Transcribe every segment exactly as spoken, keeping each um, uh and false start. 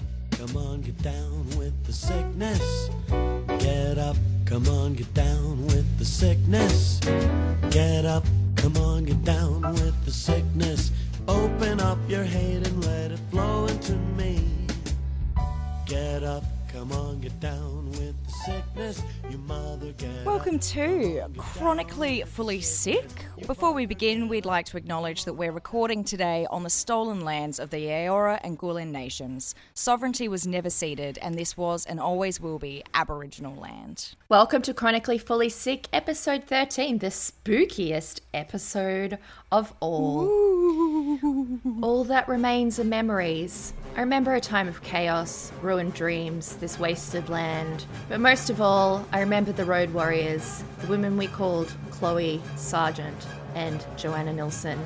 up, come on, get down with the sickness. Get up, come on, get down with the sickness. Get up, come on, get down with the sickness. Open up your hate and let it flow into me. Get up, come on, get down with the sickness. Your mother get Welcome up, to on, Chronically Fully Sick. Before we begin, we'd like to acknowledge that we're recording today on the stolen lands of the Eora and Gulen Nations. Sovereignty was never ceded, and this was and always will be Aboriginal land. Welcome to Chronically Fully Sick, episode thirteen, the spookiest episode of all. Ooh. All that remains are memories. I remember a time of chaos, ruined dreams, this wasted land. But most of all, I remember the road warriors, the women we called Chloe Sargent and Joanna Nilsson.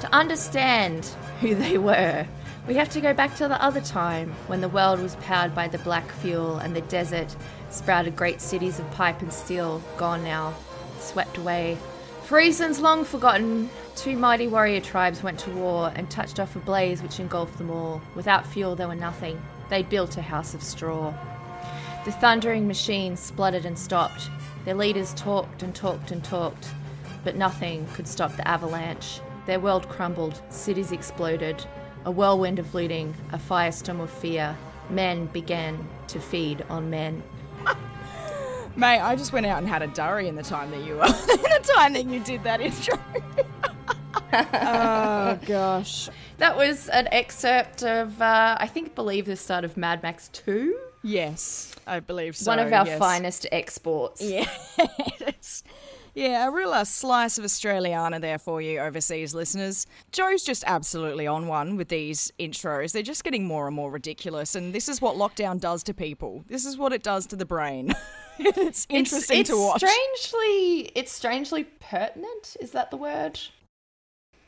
To understand who they were, we have to go back to the other time when the world was powered by the black fuel and the desert sprouted great cities of pipe and steel, gone now, swept away. For reasons long forgotten, two mighty warrior tribes went to war and touched off a blaze which engulfed them all. Without fuel, they were nothing. They built a house of straw. The thundering machines spluttered and stopped. Their leaders talked and talked and talked, but nothing could stop the avalanche. Their world crumbled, cities exploded, a whirlwind of looting, a firestorm of fear. Men began to feed on men. Mate, I just went out and had a durry in the time that you were, in the time that you did that intro. Oh, gosh. That was an excerpt of, uh, I think, believe the start of Mad Max two? Yes, I believe so. One of our yes. finest exports. Yeah. Yeah, a real uh, slice of Australiana there for you, overseas listeners. Joe's just absolutely on one with these intros. They're just getting more and more ridiculous, and this is what lockdown does to people. This is what it does to the brain. It's interesting it's, it's to watch. Strangely, it's strangely pertinent, is that the word?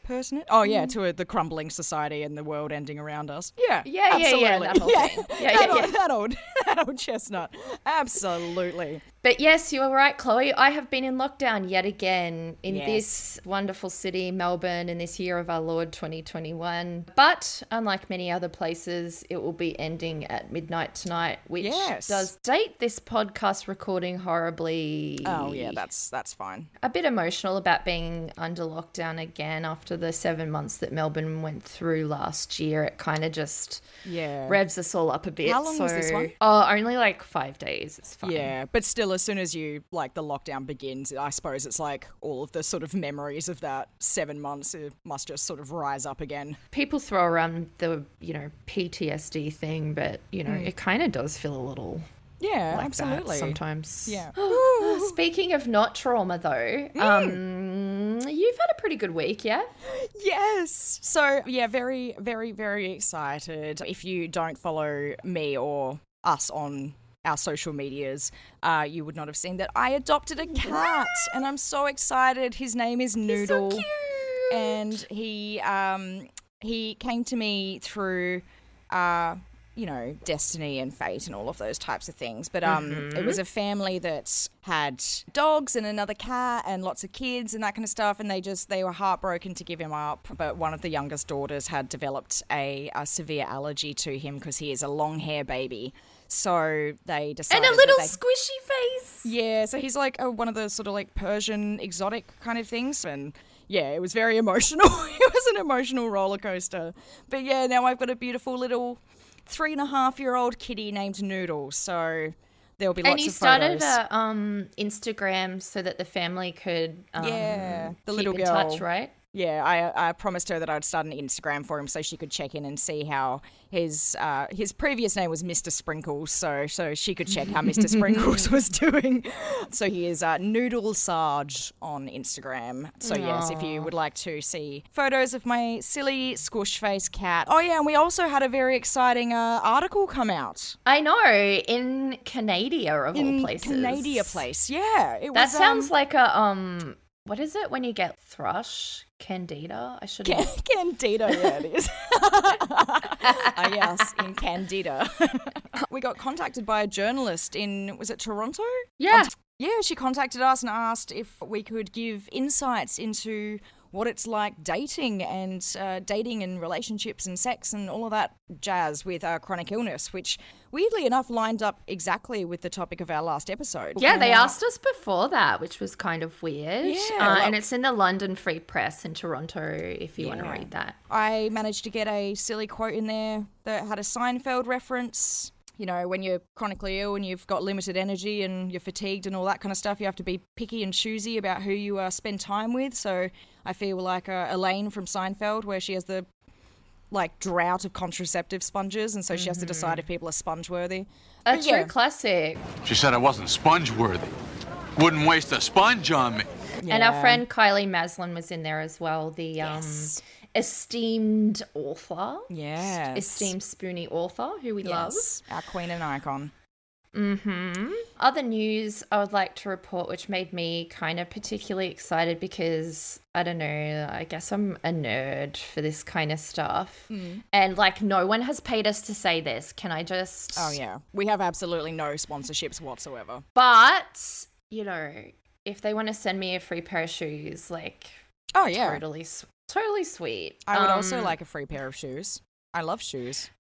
Pertinent? Oh, yeah, mm. to a, the crumbling society and the world ending around us. Yeah, yeah, absolutely. yeah, yeah, that whole yeah. thing. Yeah, that, yeah, old, yeah. that old, that old chestnut. Absolutely. But yes, you are right, Chloe. I have been in lockdown yet again in yes. this wonderful city, Melbourne, in this year of our Lord twenty twenty-one. But unlike many other places, it will be ending at midnight tonight, which yes. does date this podcast recording horribly. Oh yeah, that's that's fine. A bit emotional about being under lockdown again after the seven months that Melbourne went through last year. It kind of just yeah. revs us all up a bit. How long so, was this one? Oh, only like five days. It's fine. Yeah, but still. As soon as you, like, the lockdown begins, I suppose it's like all of the sort of memories of that seven months it must just sort of rise up again. People throw around the, you know, P T S D thing, but, you know, mm. it kind of does feel a little... Yeah, like absolutely. Sometimes. Yeah. Speaking of not trauma, though, mm. um, you've had a pretty good week, yeah? Yes. So, yeah, very, very, very excited. If you don't follow me or us on our social medias, uh, you would not have seen that I adopted a cat, and I'm so excited. His name is Noodle. He's so cute. And he um, he came to me through, uh, you know, destiny and fate and all of those types of things. But um, mm-hmm. it was a family that had dogs and another cat and lots of kids and that kind of stuff, and they just they were heartbroken to give him up. But one of the youngest daughters had developed a, a severe allergy to him because he is a long hair baby. So they decided... And a little they, squishy face. Yeah, so he's like a, one of those sort of like Persian exotic kind of things. And yeah, it was very emotional. It was an emotional roller coaster. But yeah, now I've got a beautiful little three and a half year old kitty named Noodle. So there'll be lots of photos. And you started a, um, Instagram so that the family could um, yeah, the keep little in girl. touch, right? Yeah, I, I promised her that I'd start an Instagram for him so she could check in and see how his uh, his previous name was Mister Sprinkles, so so she could check how Mister Sprinkles was doing. So he is uh, Noodle Sarge on Instagram. So Aww. yes, if you would like to see photos of my silly squish face cat. Oh yeah, and we also had a very exciting uh, article come out. I know, in Canadia of in all places. In Canadia place, yeah. It that was, sounds um, like a um. What is it when you get thrush? Candida? I should have... Candida, yeah, it is. uh, yes, in Candida. We got contacted by a journalist in, was it Toronto? Yeah. Yeah, she contacted us and asked if we could give insights into what it's like dating and uh, dating and relationships and sex and all of that jazz with our chronic illness, which weirdly enough lined up exactly with the topic of our last episode. Yeah, they asked us before that, which was kind of weird. Yeah, uh, well, and it's in the London Free Press in Toronto if you yeah. want to read that. I managed to get a silly quote in there that had a Seinfeld reference. You know, when you're chronically ill and you've got limited energy and you're fatigued and all that kind of stuff, you have to be picky and choosy about who you uh, spend time with. So I feel like uh, Elaine from Seinfeld, where she has the, like, drought of contraceptive sponges, and so mm-hmm. she has to decide if people are sponge-worthy. A true yeah. classic. She said I wasn't sponge-worthy. Wouldn't waste a sponge on me. Yeah. And our friend Kylie Maslin was in there as well, the... um. Yes. Esteemed author. Yes. Esteemed Spoonie author, who we yes. love. Our queen and icon. Mm-hmm. Other news I would like to report, which made me kind of particularly excited because, I don't know, I guess I'm a nerd for this kind of stuff. Mm. And, like, no one has paid us to say this. Can I just... Oh, yeah. We have absolutely no sponsorships whatsoever. But, you know, if they want to send me a free pair of shoes, like... Oh, yeah. Totally sw- Totally sweet. I would um, also like a free pair of shoes. I love shoes.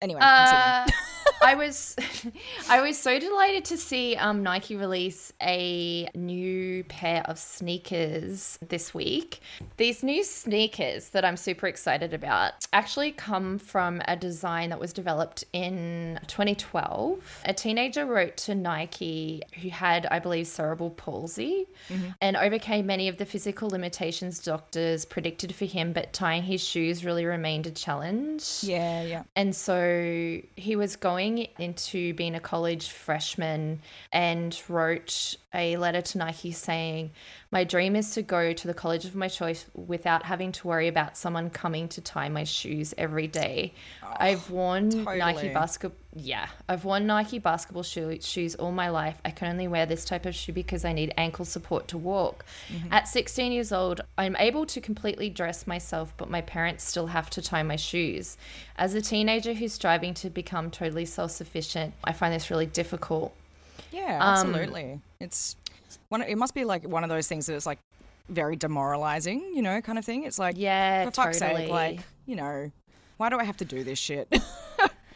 Anyway, uh, continue. I was I was so delighted to see um, Nike release a new pair of sneakers this week. These new sneakers that I'm super excited about actually come from a design that was developed in twenty twelve. A teenager wrote to Nike who had, I believe, cerebral palsy mm-hmm. and overcame many of the physical limitations doctors predicted for him, but tying his shoes really remained a challenge. Yeah, yeah. And so he was going into being a college freshman and wrote a letter to Nike saying, my dream is to go to the college of my choice without having to worry about someone coming to tie my shoes every day. Oh, I've worn totally. Nike basketball. Yeah, I've worn Nike basketball shoe- shoes all my life. I can only wear this type of shoe because I need ankle support to walk. Mm-hmm. At sixteen years old, I'm able to completely dress myself, but my parents still have to tie my shoes. As a teenager who's striving to become totally self-sufficient, I find this really difficult. Yeah, absolutely. Um, it's one. It must be like one of those things that is like very demoralizing, you know, kind of thing. It's like, yeah, for fuck's totally. sake, like, you know, why do I have to do this shit?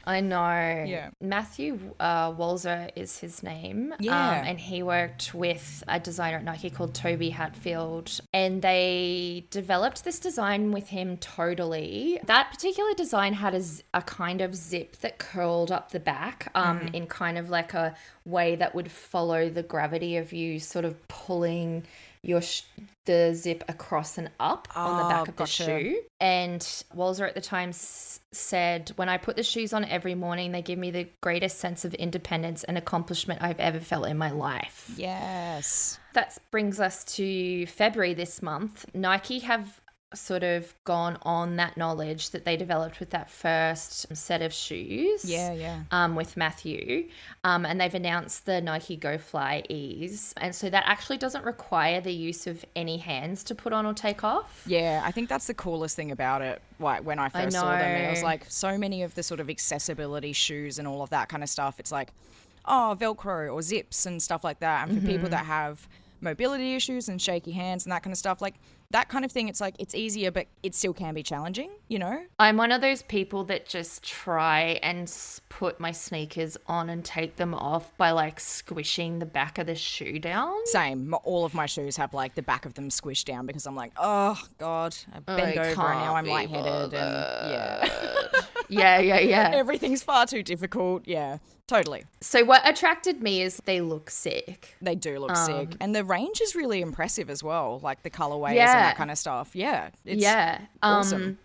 I know. Yeah. Matthew uh, Walzer is his name. Yeah. Um, and he worked with a designer at Nike called Toby Hatfield. And they developed this design with him totally. That particular design had a, a kind of zip that curled up the back um, mm. in kind of like a way that would follow the gravity of you sort of pulling your sh- the zip across and up oh, on the back of gotcha. the shoe. And Walzer at the time s- said, when I put the shoes on every morning, they give me the greatest sense of independence and accomplishment I've ever felt in my life. Yes. That brings us to February this month. Nike have sort of gone on that knowledge that they developed with that first set of shoes. Yeah, yeah. Um, with Matthew. Um, and they've announced the Nike Go Fly Ease. And so that actually doesn't require the use of any hands to put on or take off. Yeah, I think that's the coolest thing about it. Like when I first I saw them, I was like, so many of the sort of accessibility shoes and all of that kind of stuff, it's like, oh, Velcro or zips and stuff like that. And for mm-hmm. people that have mobility issues and shaky hands and that kind of stuff, like that kind of thing, it's like it's easier but it still can be challenging, you know. I'm one of those people that just try and put my sneakers on and take them off by like squishing the back of the shoe down. Same. All of my shoes have like the back of them squished down because I'm like, oh god, I bend I over and now I'm lightheaded and yeah. yeah yeah yeah everything's far too difficult. Yeah, totally. So what attracted me is they look sick. They do look um, sick. And the range is really impressive as well, like the colorways yeah. and that kind of stuff. Yeah. It's yeah. awesome. Um,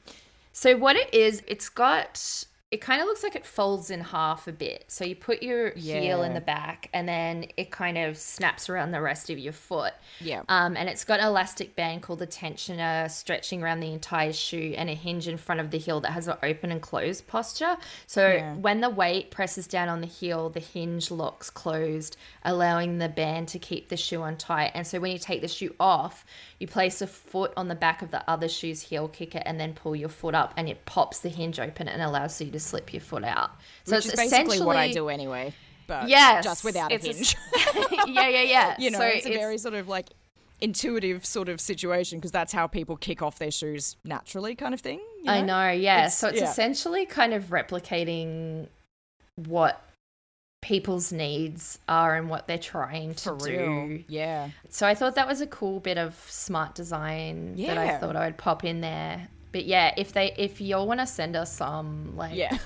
so what it is, it's got, it kind of looks like it folds in half a bit. So you put your yeah. heel in the back and then it kind of snaps around the rest of your foot. Yeah. Um, and it's got an elastic band called the tensioner stretching around the entire shoe and a hinge in front of the heel that has an open and closed posture. So yeah. when the weight presses down on the heel, the hinge locks closed, allowing the band to keep the shoe on tight. And so when you take the shoe off, you place a foot on the back of the other shoe's heel kicker and then pull your foot up and it pops the hinge open and allows you to slip your foot out. So Which it's is basically essentially what I do anyway, but yes, just without a hinge. A... yeah, yeah, yeah. You know, so it's a it's... very sort of like intuitive sort of situation, because that's how people kick off their shoes naturally, kind of thing. You know? I know, yeah. It's, so it's yeah. essentially kind of replicating what people's needs are and what they're trying to For real. do. Yeah. So I thought that was a cool bit of smart design yeah. that I thought I would pop in there. But yeah, if they if y'all want to send us some, like, yeah,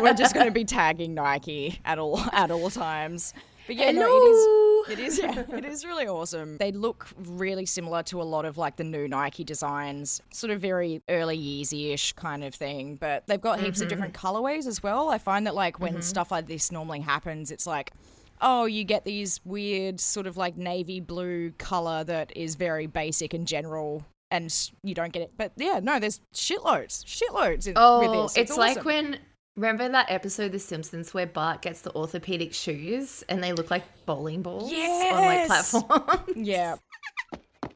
we're just going to be tagging Nike at all at all times. But yeah, Hello. no, it is it is yeah, it is really awesome. They look really similar to a lot of like the new Nike designs, sort of very early Yeezy-ish kind of thing. But they've got heaps mm-hmm. of different colorways as well. I find that like when mm-hmm. stuff like this normally happens, it's like, oh, you get these weird sort of like navy blue color that is very basic and general. And you don't get it. But, yeah, no, there's shitloads, shitloads in, oh, with this. It's, it's awesome. Like when, remember that episode of The Simpsons where Bart gets the orthopedic shoes and they look like bowling balls yes! on, like, platforms? Yeah.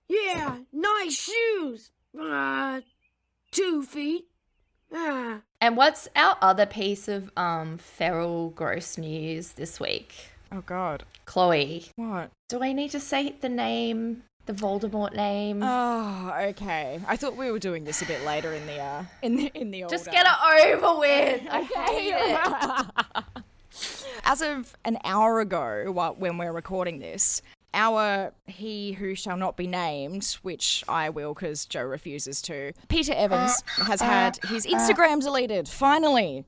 Yeah, nice shoes. Uh, two feet. Uh. And what's our other piece of um feral gross news this week? Oh, God. Chloe. What? Do I need to say the name... the Voldemort name. Oh, okay. I thought we were doing this a bit later in the uh, in the in the order. Just get it over with. I hate it. As of an hour ago, while, when we're recording this, our He Who Shall Not Be Named, which I will because Joe refuses to, Peter Evans uh, has uh, had his Instagram uh, deleted. Finally.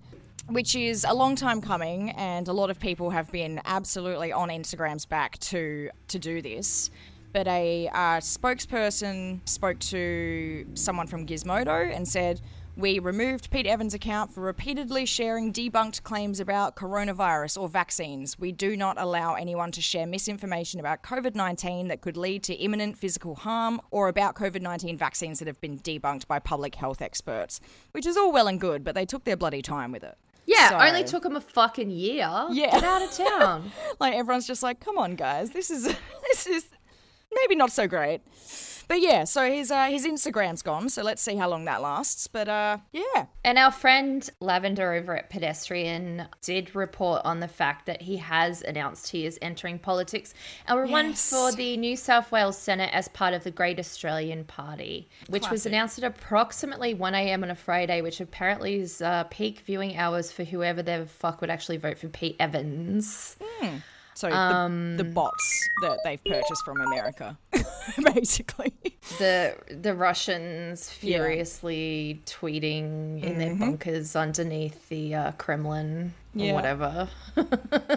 Which is a long time coming, and a lot of people have been absolutely on Instagram's back to to do this. But a uh, spokesperson spoke to someone from Gizmodo and said, "We removed Pete Evans' account for repeatedly sharing debunked claims about coronavirus or vaccines. We do not allow anyone to share misinformation about covid nineteen that could lead to imminent physical harm or about covid nineteen vaccines that have been debunked by public health experts," which is all well and good, but they took their bloody time with it. Yeah, so, only took them a fucking year. Yeah. Get out of town. Like, everyone's just like, come on, guys, this is this is... maybe not so great. But yeah, so his uh, his Instagram's gone, so let's see how long that lasts. But uh, yeah. And our friend Lavender over at Pedestrian did report on the fact that he has announced he is entering politics and yes. run for the New South Wales Senate as part of the Great Australian Party, which Classic. was announced at approximately one a.m. on a Friday, which apparently is uh, peak viewing hours for whoever the fuck would actually vote for Pete Evans. Hmm. So um, the, the bots that they've purchased from America, basically. The the Russians furiously yeah. tweeting in mm-hmm. their bunkers underneath the uh, Kremlin or yeah. whatever.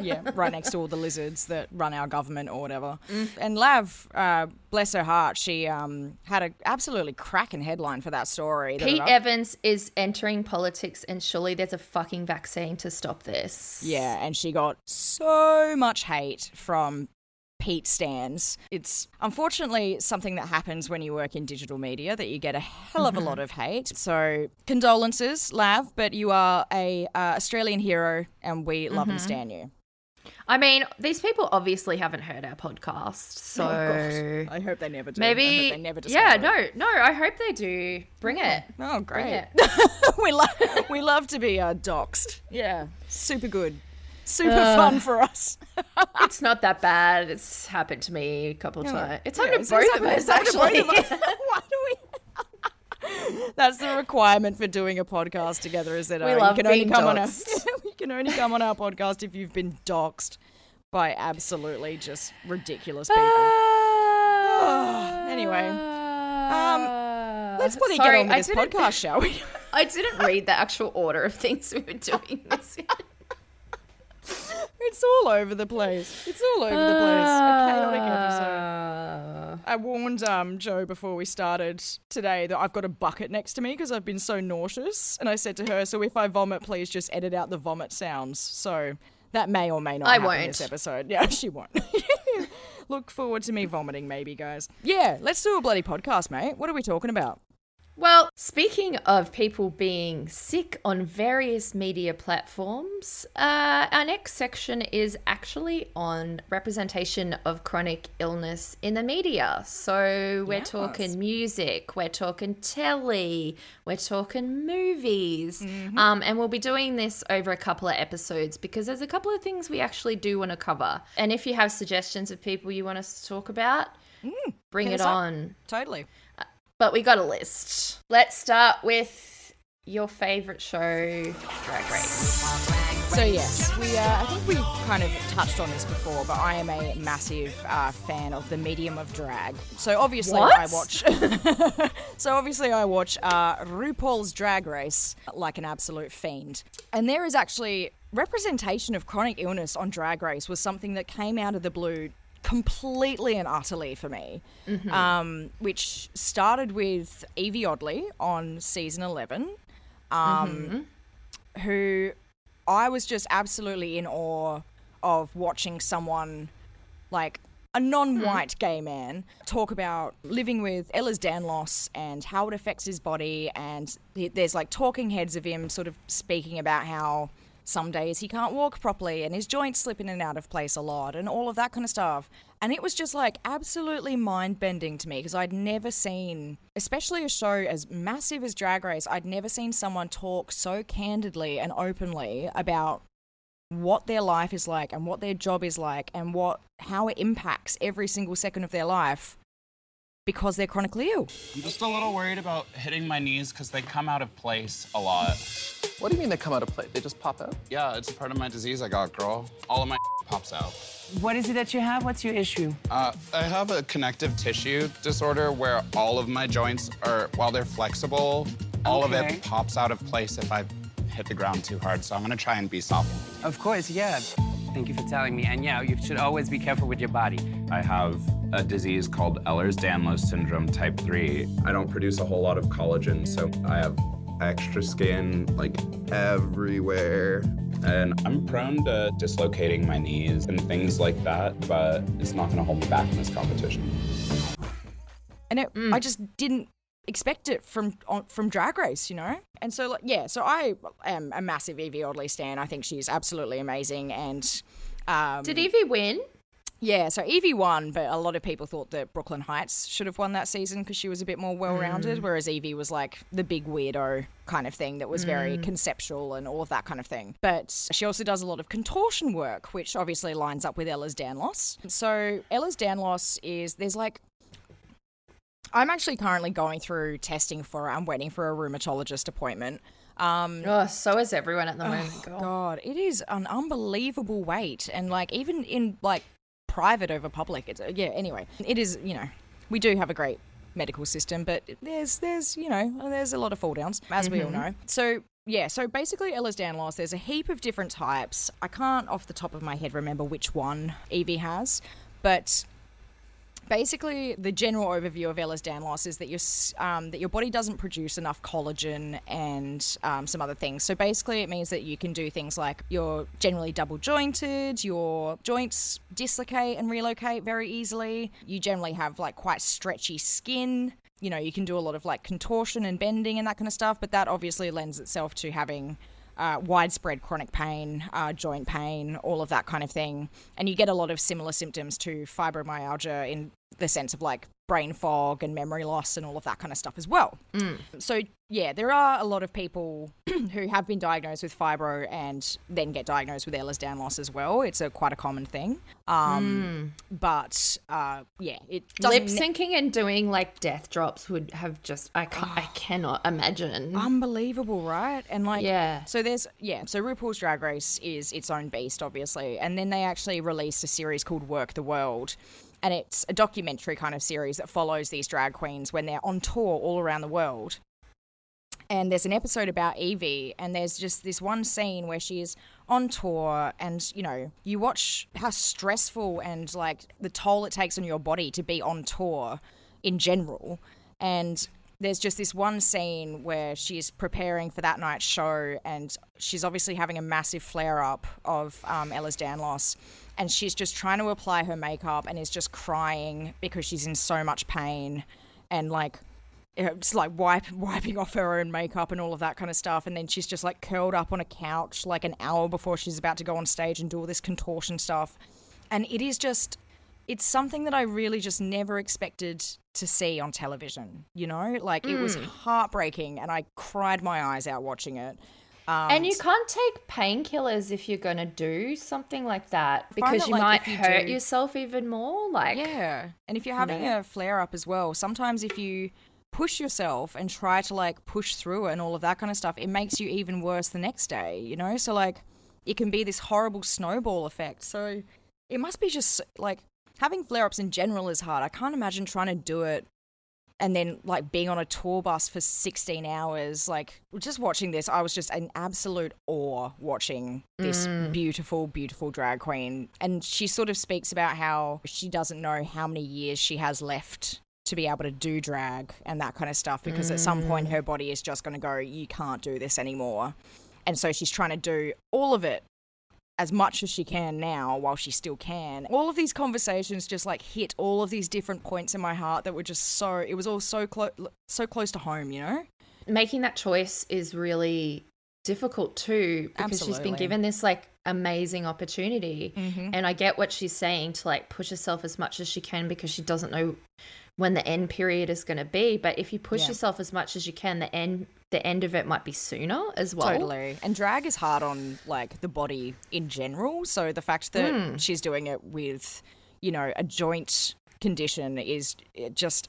Yeah, right next to all the lizards that run our government or whatever. Mm. And Lav, uh, bless her heart, she um, had an absolutely cracking headline for that story. Pete that Evans is entering politics and surely there's a fucking vaccine to stop this. Yeah, and she got so much hate from Pete stands. It's unfortunately something that happens when you work in digital media, that you get a hell of a lot of hate. So condolences, Lav, but you are a uh, Australian hero and we love mm-hmm. and stan you. I mean, these people obviously haven't heard our podcast, so oh, I hope they never do. Maybe I hope they never discover yeah, it. no, no. I hope they do. Bring it. Oh, great. Bring it. we love we love to be uh, doxxed. Yeah, super good. Super uh, fun for us. It's not that bad. It's happened to me a couple of yeah, times. It's happened yeah, to both of us, actually. Why do we? That's the requirement for doing a podcast together, is that we uh, love you can being only come doxed. on our, you can only come on our podcast if you've been doxed by absolutely just ridiculous people. Uh, oh, anyway, um, let's bloody sorry, get on with I this podcast, shall we? I didn't read the actual order of things we were doing this year. It's all over the place. It's all over uh, the place. A chaotic episode. I warned um, Joe before we started today that I've got a bucket next to me because I've been so nauseous. And I said to her, so if I vomit, please just edit out the vomit sounds. So that may or may not I happen won't. this episode. Yeah, she won't. Look forward to me vomiting maybe, guys. Yeah, let's do a bloody podcast, mate. What are we talking about? Well, speaking of people being sick on various media platforms, uh, our next section is actually on representation of chronic illness in the media. So we're yes. talking music, we're talking telly, we're talking movies. Mm-hmm. Um, and we'll be doing this over a couple of episodes because there's a couple of things we actually do want to cover. And if you have suggestions of people you want us to talk about, Mm. Bring Hit it on. Up. Totally. But we got a list. Let's start with your favourite show, Drag Race. So yes, we. Uh, I think we've kind of touched on this before, but I am a massive uh, fan of the medium of drag. So obviously what? I watch. so obviously I watch uh, RuPaul's Drag Race like an absolute fiend, and there is actually representation of chronic illness on Drag Race was something that came out of the blue. Completely and utterly for me, mm-hmm. um, which started with Evie Oddly on season eleven, um, mm-hmm. who I was just absolutely in awe of watching someone like a non-white mm. gay man talk about living with Ehlers-Danlos and how it affects his body, and there's like talking heads of him sort of speaking about how some days he can't walk properly and his joints slip in and out of place a lot and all of that kind of stuff. And it was just like absolutely mind-bending to me because I'd never seen, especially a show as massive as Drag Race, I'd never seen someone talk so candidly and openly about what their life is like and what their job is like and what how it impacts every single second of their life because they're chronically ill. I'm just a little worried about hitting my knees because they come out of place a lot. What do you mean they come out of place? They just pop out? Yeah, it's a part of my disease I got, girl. All of my pops out. What is it that you have? What's your issue? Uh, I have a connective tissue disorder where all of my joints are, while they're flexible, all okay. of it pops out of place if I hit the ground too hard. So I'm gonna try and be soft. Of course, yeah. Thank you for telling me. And yeah, you should always be careful with your body. I have a disease called Ehlers-Danlos syndrome type three. I don't produce a whole lot of collagen, so I have extra skin like everywhere. And I'm prone to dislocating my knees and things like that, but it's not gonna hold me back in this competition. And it, mm. I just didn't expect it from from Drag Race, you know? And so, like, yeah, so I am a massive Evie Oddly stan. I think she's absolutely amazing. And um, did Evie win? Yeah, so Evie won, but a lot of people thought that Brooklyn Heights should have won that season because she was a bit more well-rounded, mm. whereas Evie was like the big weirdo kind of thing that was mm. very conceptual and all of that kind of thing. But she also does a lot of contortion work, which obviously lines up with Ehlers-Danlos. So Ehlers-Danlos is, there's like, I'm actually currently going through testing for it. I'm waiting for a rheumatologist appointment. Um, oh, so is everyone at the oh moment. Girl. God, it is an unbelievable wait. And like, even in like, private over public, it's yeah anyway it is, you know, we do have a great medical system, but there's there's you know there's a lot of fall downs, as mm-hmm. we all know. So yeah, so basically Ehlers-Danlos, there's a heap of different types. I can't off the top of my head remember which one Evie has, but basically the general overview of Ehlers-Danlos is that your um, that your body doesn't produce enough collagen and um, some other things. So basically it means that you can do things like you're generally double jointed, your joints dislocate and relocate very easily. You generally have like quite stretchy skin. You know, you can do a lot of like contortion and bending and that kind of stuff, but that obviously lends itself to having Uh, widespread chronic pain, uh, joint pain, all of that kind of thing. And you get a lot of similar symptoms to fibromyalgia in the sense of like brain fog and memory loss and all of that kind of stuff as well. Mm. So yeah, there are a lot of people who have been diagnosed with fibro and then get diagnosed with Ehlers-Danlos as well. It's a quite a common thing. Um, mm. But uh, yeah, it doesn't lip syncing ne- and doing like death drops would have just I can't, oh. I cannot imagine. Unbelievable, right? And like yeah. So there's yeah. So RuPaul's Drag Race is its own beast, obviously. And then they actually released a series called Work the World. And it's a documentary kind of series that follows these drag queens when they're on tour all around the world. And there's an episode about Evie, and there's just this one scene where she's on tour and, you know, you watch how stressful and, like, the toll it takes on your body to be on tour in general. And there's just this one scene where she's preparing for that night's show and she's obviously having a massive flare-up of um, Ehlers-Danlos. And she's just trying to apply her makeup and is just crying because she's in so much pain and like it's like wipe, wiping off her own makeup and all of that kind of stuff. And then she's just like curled up on a couch like an hour before she's about to go on stage and do all this contortion stuff. And it is just, it's something that I really just never expected to see on television, you know? Like mm. it was heartbreaking and I cried my eyes out watching it. Um, and you can't take painkillers if you're going to do something like that, because you like might you hurt do, yourself even more. Like, yeah. And if you're having no. a flare-up as well, sometimes if you push yourself and try to, like, push through and all of that kind of stuff, it makes you even worse the next day, you know? So, like, it can be this horrible snowball effect. So it must be just, like, having flare-ups in general is hard. I can't imagine trying to do it and then, like, being on a tour bus for sixteen hours, like, just watching this, I was just in absolute awe watching this mm. beautiful, beautiful drag queen. And she sort of speaks about how she doesn't know how many years she has left to be able to do drag and that kind of stuff, because mm. at some point her body is just going to go, you can't do this anymore. And so she's trying to do all of it as much as she can now while she still can. All of these conversations just, like, hit all of these different points in my heart that were just so, it was all so close, so close to home, you know? Making that choice is really difficult too, because Absolutely. she's been given this, like, amazing opportunity. Mm-hmm. And I get what she's saying to, like, push herself as much as she can, because she doesn't know when the end period is going to be. But if you push yeah. yourself as much as you can, the end the end of it might be sooner as well. Totally. And drag is hard on, like, the body in general. So the fact that mm. she's doing it with, you know, a joint condition is just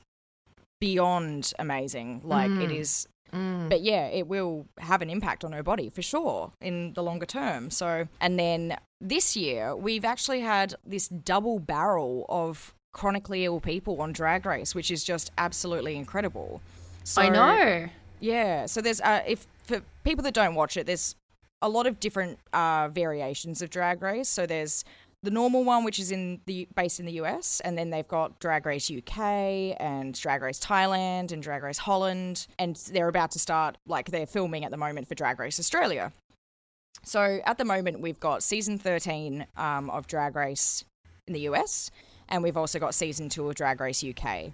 beyond amazing. Like, mm. it is. Mm. But, yeah, it will have an impact on her body for sure in the longer term. So, and then this year we've actually had this double barrel of chronically ill people on Drag Race, which is just absolutely incredible. So, I know. Yeah, so there's uh, if for people that don't watch it, there's a lot of different uh, variations of Drag Race. So there's the normal one, which is in the based in the U S, and then they've got Drag Race U K and Drag Race Thailand and Drag Race Holland, and they're about to start, like, they're filming at the moment for Drag Race Australia. So at the moment we've got season thirteen um, of Drag Race in the U S, and we've also got season two of Drag Race U K.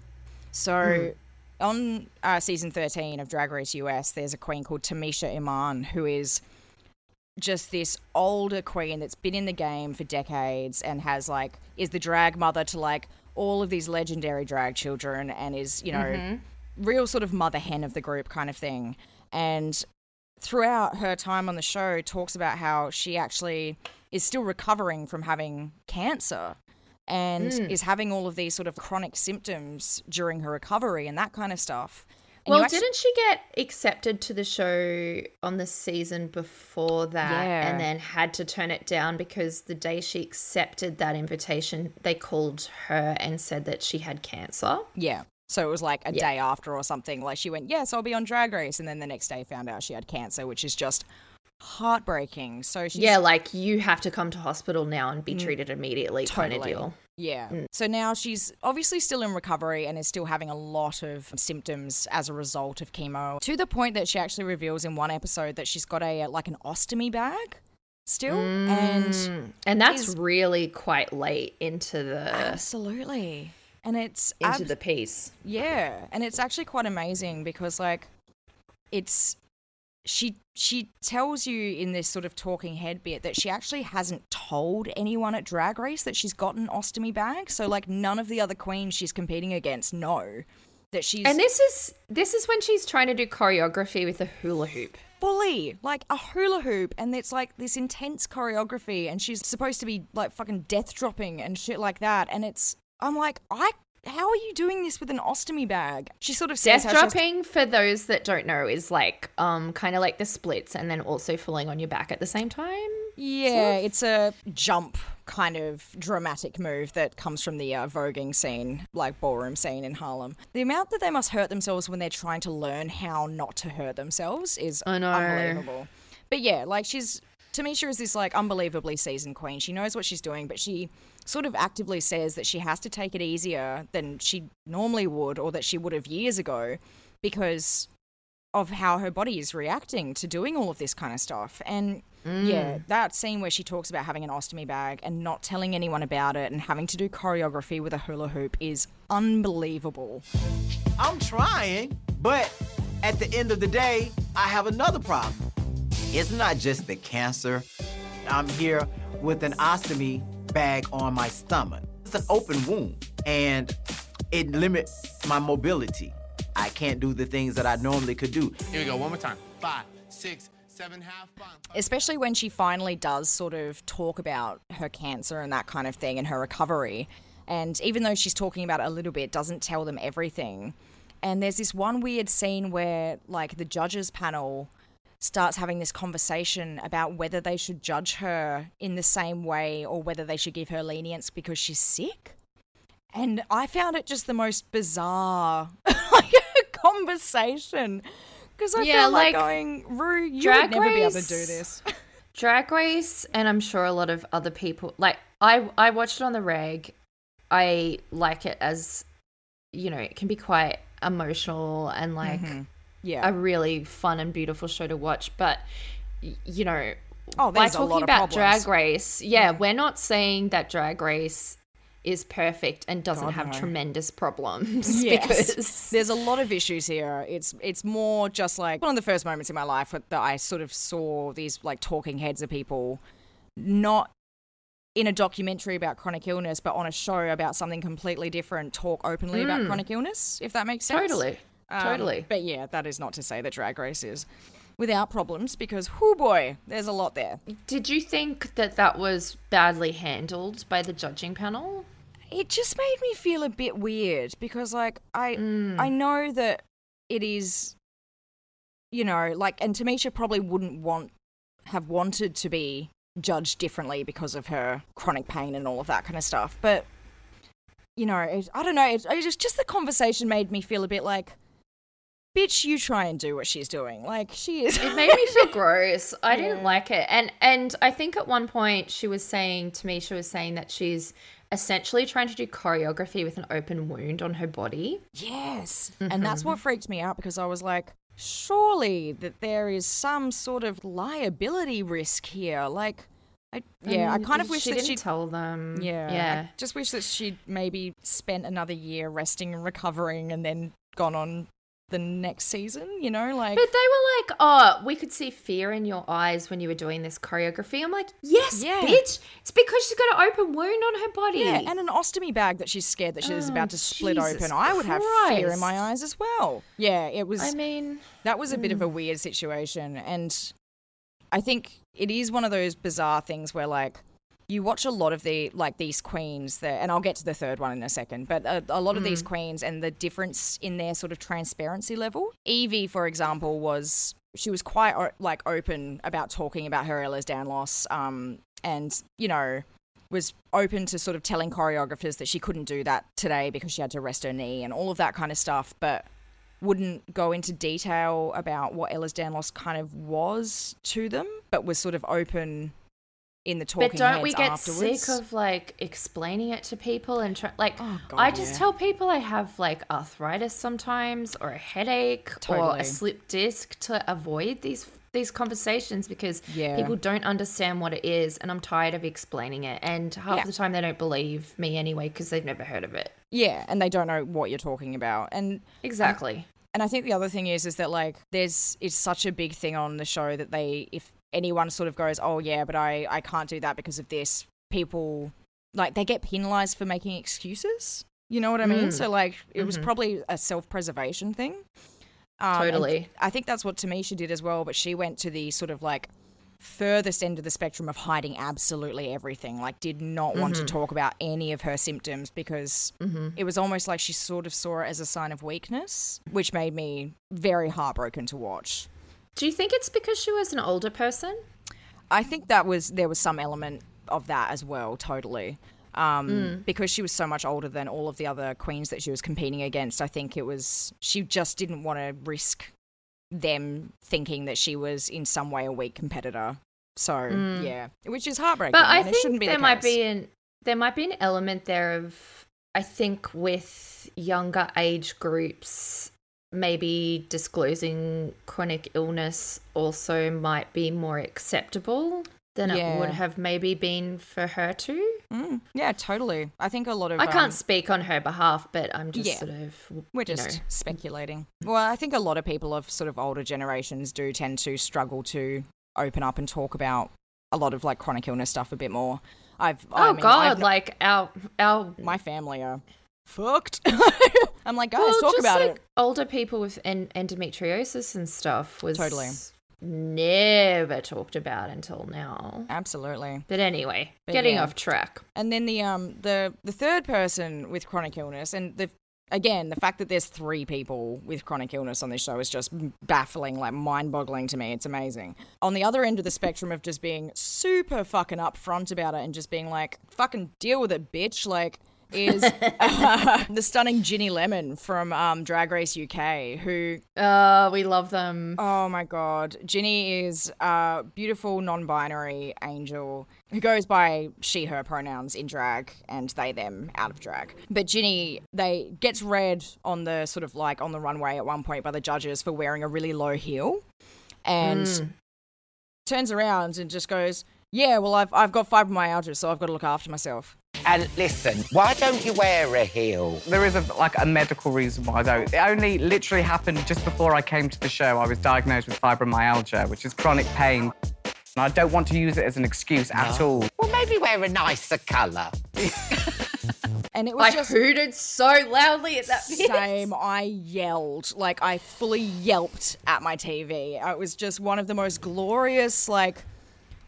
So. Mm. On uh, season thirteen of Drag Race U S, there's a queen called Tamisha Iman, who is just this older queen that's been in the game for decades and has, like, is the drag mother to, like, all of these legendary drag children, and is, you know, mm-hmm. real sort of mother hen of the group kind of thing. And throughout her time on the show, talks about how she actually is still recovering from having cancer. And mm. is having all of these sort of chronic symptoms during her recovery and that kind of stuff. And well, actually- didn't she get accepted to the show on the season before that yeah. and then had to turn it down because the day she accepted that invitation, they called her and said that she had cancer? Yeah. So it was like a yeah. day after or something. Like, she went, yes, I'll be on Drag Race. And then the next day found out she had cancer, which is just heartbreaking. So she's yeah like, you have to come to hospital now and be treated immediately, totally. Kind of deal. Yeah. Mm. So now she's obviously still in recovery and is still having a lot of symptoms as a result of chemo, to the point that she actually reveals in one episode that she's got a like an ostomy bag still. Mm. and and that's is, really quite late into the absolutely and it's into ab- the piece. Yeah. And it's actually quite amazing because, like, it's She she tells you in this sort of talking head bit that she actually hasn't told anyone at Drag Race that she's got an ostomy bag. So, like, none of the other queens she's competing against know that she's... And this is this is when she's trying to do choreography with a hula hoop. Fully. Like, a hula hoop. And it's, like, this intense choreography. And she's supposed to be, like, fucking death-dropping and shit like that. And it's... I'm like, I... How are you doing this with an ostomy bag? She sort of says death dropping, just, for those that don't know, is like um, kind of like the splits and then also falling on your back at the same time. Yeah, sort of. It's a jump kind of dramatic move that comes from the uh, voguing scene, like ballroom scene in Harlem. The amount that they must hurt themselves when they're trying to learn how not to hurt themselves is I know. unbelievable. But yeah, like she's... Tamisha is this, like, unbelievably seasoned queen. She knows what she's doing, but she sort of actively says that she has to take it easier than she normally would, or that she would have years ago, because of how her body is reacting to doing all of this kind of stuff. And mm. yeah, that scene where she talks about having an ostomy bag and not telling anyone about it and having to do choreography with a hula hoop is unbelievable. I'm trying, but at the end of the day, I have another problem. It's not just the cancer. I'm here with an ostomy bag on my stomach. It's an open wound, and it limits my mobility. I can't do the things that I normally could do. Here we go, one more time. Five, six, Especially when she finally does sort of talk about her cancer and that kind of thing and her recovery. And even though she's talking about it a little bit, doesn't tell them everything. And there's this one weird scene where, like, the judges panel starts having this conversation about whether they should judge her in the same way or whether they should give her lenience because she's sick. And I found it just the most bizarre like, conversation. Because I yeah, felt like, like going, Rue, you would never race, be able to do this. Drag Race, and I'm sure a lot of other people, like, I, I watched it on the reg. I like it as, you know, it can be quite emotional and, like, mm-hmm. yeah. a really fun and beautiful show to watch. But, you know, oh, by talking about problems. Drag Race, yeah, yeah, we're not saying that Drag Race is perfect and doesn't God, have no. tremendous problems. Yes. Because there's a lot of issues here. It's it's more just like one of the first moments in my life that I sort of saw these, like, talking heads of people, not in a documentary about chronic illness, but on a show about something completely different, talk openly mm. about chronic illness, if that makes sense. Totally. Um, totally. But yeah, that is not to say that Drag Race is without problems, because, hoo boy, there's a lot there. Did you think that that was badly handled by the judging panel? It just made me feel a bit weird because, like, I mm. I know that it is, you know, like, and Tamisha probably wouldn't want, have wanted to be judged differently because of her chronic pain and all of that kind of stuff. But, you know, it, I don't know, it, it just, just the conversation made me feel a bit like, bitch, you try and do what she's doing. Like, she is. It made me feel gross. I yeah. didn't like it. And and I think at one point she was saying, Tamisha was saying that she's essentially trying to do choreography with an open wound on her body. Yes. Mm-hmm. And that's what freaked me out because I was like, surely that there is some sort of liability risk here. Like, I, yeah, um, I kind of wish she that didn't she'd tell them. Yeah. yeah. I just wish that she'd maybe spent another year resting and recovering and then gone on the next season, you know, like. But they were like, oh, we could see fear in your eyes when you were doing this choreography. I'm like, yes, yeah. bitch. It's because she's got an open wound on her body. Yeah, and an ostomy bag that she's scared that she's oh, about to split Jesus open. I would Christ. have fear in my eyes as well. Yeah, it was. I mean. That was a bit mm. of a weird situation. And I think it is one of those bizarre things where, like, you watch a lot of the, like, these queens that, and I'll get to the third one in a second, but a, a lot of mm. these queens and the difference in their sort of transparency level. Evie, for example, was, she was quite, like, open about talking about her Ehlers-Danlos, um, and, you know, was open to sort of telling choreographers that she couldn't do that today because she had to rest her knee and all of that kind of stuff, but wouldn't go into detail about what Ehlers-Danlos kind of was to them, but was sort of open in the talking heads afterwards. But don't we get afterwards? sick of, like, explaining it to people and try, like, oh, God, I just yeah. tell people I have, like, arthritis sometimes or a headache totally. or a slip disc to avoid these these conversations because yeah. people don't understand what it is, and I'm tired of explaining it, and half yeah. the time they don't believe me anyway because they've never heard of it. Yeah, and they don't know what you're talking about. And exactly. And, and I think the other thing is is that, like, there's it's such a big thing on the show that they if anyone sort of goes, oh, yeah, but I, I can't do that because of this. People, like, they get penalized for making excuses. You know what I mean? Mm. So, like, it mm-hmm. was probably a self-preservation thing. Um, totally. I think that's what Tamisha did as well, but she went to the sort of, like, furthest end of the spectrum of hiding absolutely everything, like, did not mm-hmm. want to talk about any of her symptoms because mm-hmm. it was almost like she sort of saw it as a sign of weakness, which made me very heartbroken to watch. Do you think it's because she was an older person? I think that was there was some element of that as well, totally. Um, mm. Because she was so much older than all of the other queens that she was competing against, I think it was she just didn't want to risk them thinking that she was in some way a weak competitor. So, mm. yeah, which is heartbreaking. But I and think it shouldn't be there the might case. be an there might be an element there of, I think, with younger age groups, maybe disclosing chronic illness also might be more acceptable than yeah. it would have maybe been for her too. Mm, yeah, totally. I think a lot of... I can't um, speak on her behalf, but I'm just yeah, sort of... We're just know. speculating. Well, I think a lot of people of sort of older generations do tend to struggle to open up and talk about a lot of, like, chronic illness stuff a bit more. I've Oh, I mean, God, I've, like our our... My family are... fucked. I'm like, guys, well, talk about like it. Older people with en- endometriosis and stuff was totally never talked about until now. Absolutely. But anyway, but getting yeah. off track. And then the um the, the third person with chronic illness, and the again, the fact that there's three people with chronic illness on this show is just baffling, like mind-boggling to me. It's amazing. On the other end of the spectrum of just being super fucking upfront about it and just being like, fucking deal with it, bitch, like... is uh, the stunning Ginny Lemon from um, Drag Race U K, who... Uh, we love them. Oh, my God. Ginny is a beautiful non-binary angel who goes by she, her pronouns in drag and they, them out of drag. But Ginny, they gets read on the sort of like on the runway at one point by the judges for wearing a really low heel and mm. turns around and just goes, yeah, well, I've I've got fibromyalgia, so I've got to look after myself. And listen, why don't you wear a heel? There is a, like a medical reason why I don't. It only literally happened just before I came to the show. I was diagnosed with fibromyalgia, which is chronic pain. And I don't want to use it as an excuse no. at all. Well, maybe wear a nicer colour. And it was I just hooted so loudly at that same, piece. I yelled. Like, I fully yelped at my T V. It was just one of the most glorious, like,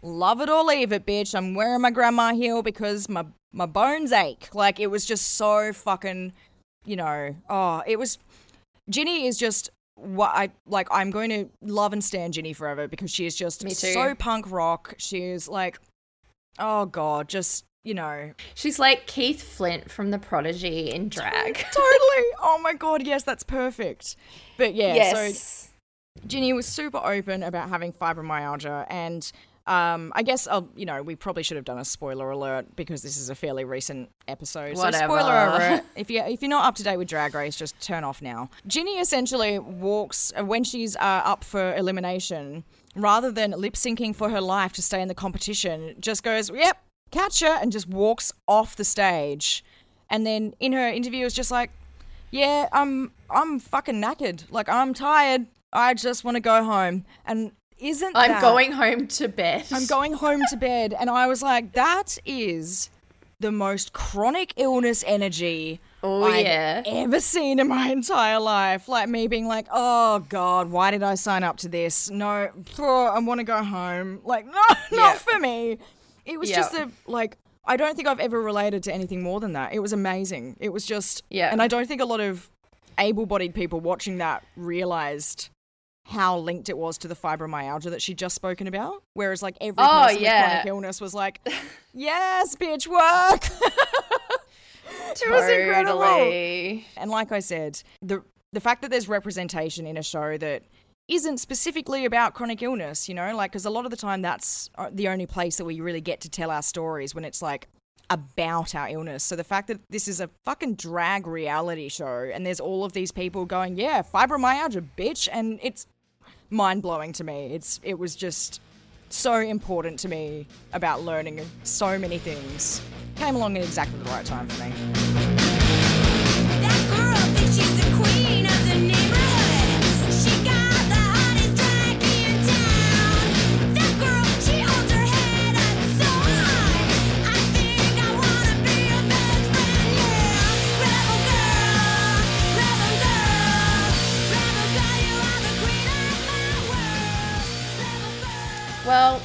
love it or leave it, bitch. I'm wearing my grandma heel because my my bones ache. Like, it was just so fucking, you know, oh, it was, Ginny is just what I, like, I'm going to love and stand Ginny forever because she is just so punk rock. She is like, oh God, just, you know. She's like Keith Flint from The Prodigy in drag. Totally. Oh my God. Yes, that's perfect. But yeah, yes. So Ginny was super open about having fibromyalgia and Um, I guess, I'll, you know, we probably should have done a spoiler alert because this is a fairly recent episode. Whatever. So spoiler alert, if, you, if you're not up to date with Drag Race, just turn off now. Ginny essentially walks, when she's uh, up for elimination, rather than lip-syncing for her life to stay in the competition, just goes, yep, catch her, and just walks off the stage. And then in her interview is just like, yeah, I'm, I'm fucking knackered. Like, I'm tired. I just want to go home. And... Isn't I'm that, going home to bed. I'm going home to bed. And I was like, that is the most chronic illness energy oh, I've yeah. ever seen in my entire life. Like me being like, oh, God, why did I sign up to this? No, oh, I want to go home. Like, no, not yeah. for me. It was yeah. just a, like, I don't think I've ever related to anything more than that. It was amazing. It was just, yeah. and I don't think a lot of able-bodied people watching that realised how linked it was to the fibromyalgia that she'd just spoken about, whereas like every oh, person yeah. with chronic illness was like, yes, bitch, work. It totally. was incredible. And like I said, the the fact that there's representation in a show that isn't specifically about chronic illness, you know, like because a lot of the time that's the only place that we really get to tell our stories when it's like about our illness. So the fact that this is a fucking drag reality show and there's all of these people going, yeah, fibromyalgia, bitch, and it's mind-blowing to me. It's it was just so important to me about learning so many things. Came along at exactly the right time for me. That girl thinks she's the queen of the neighborhood. She got Well,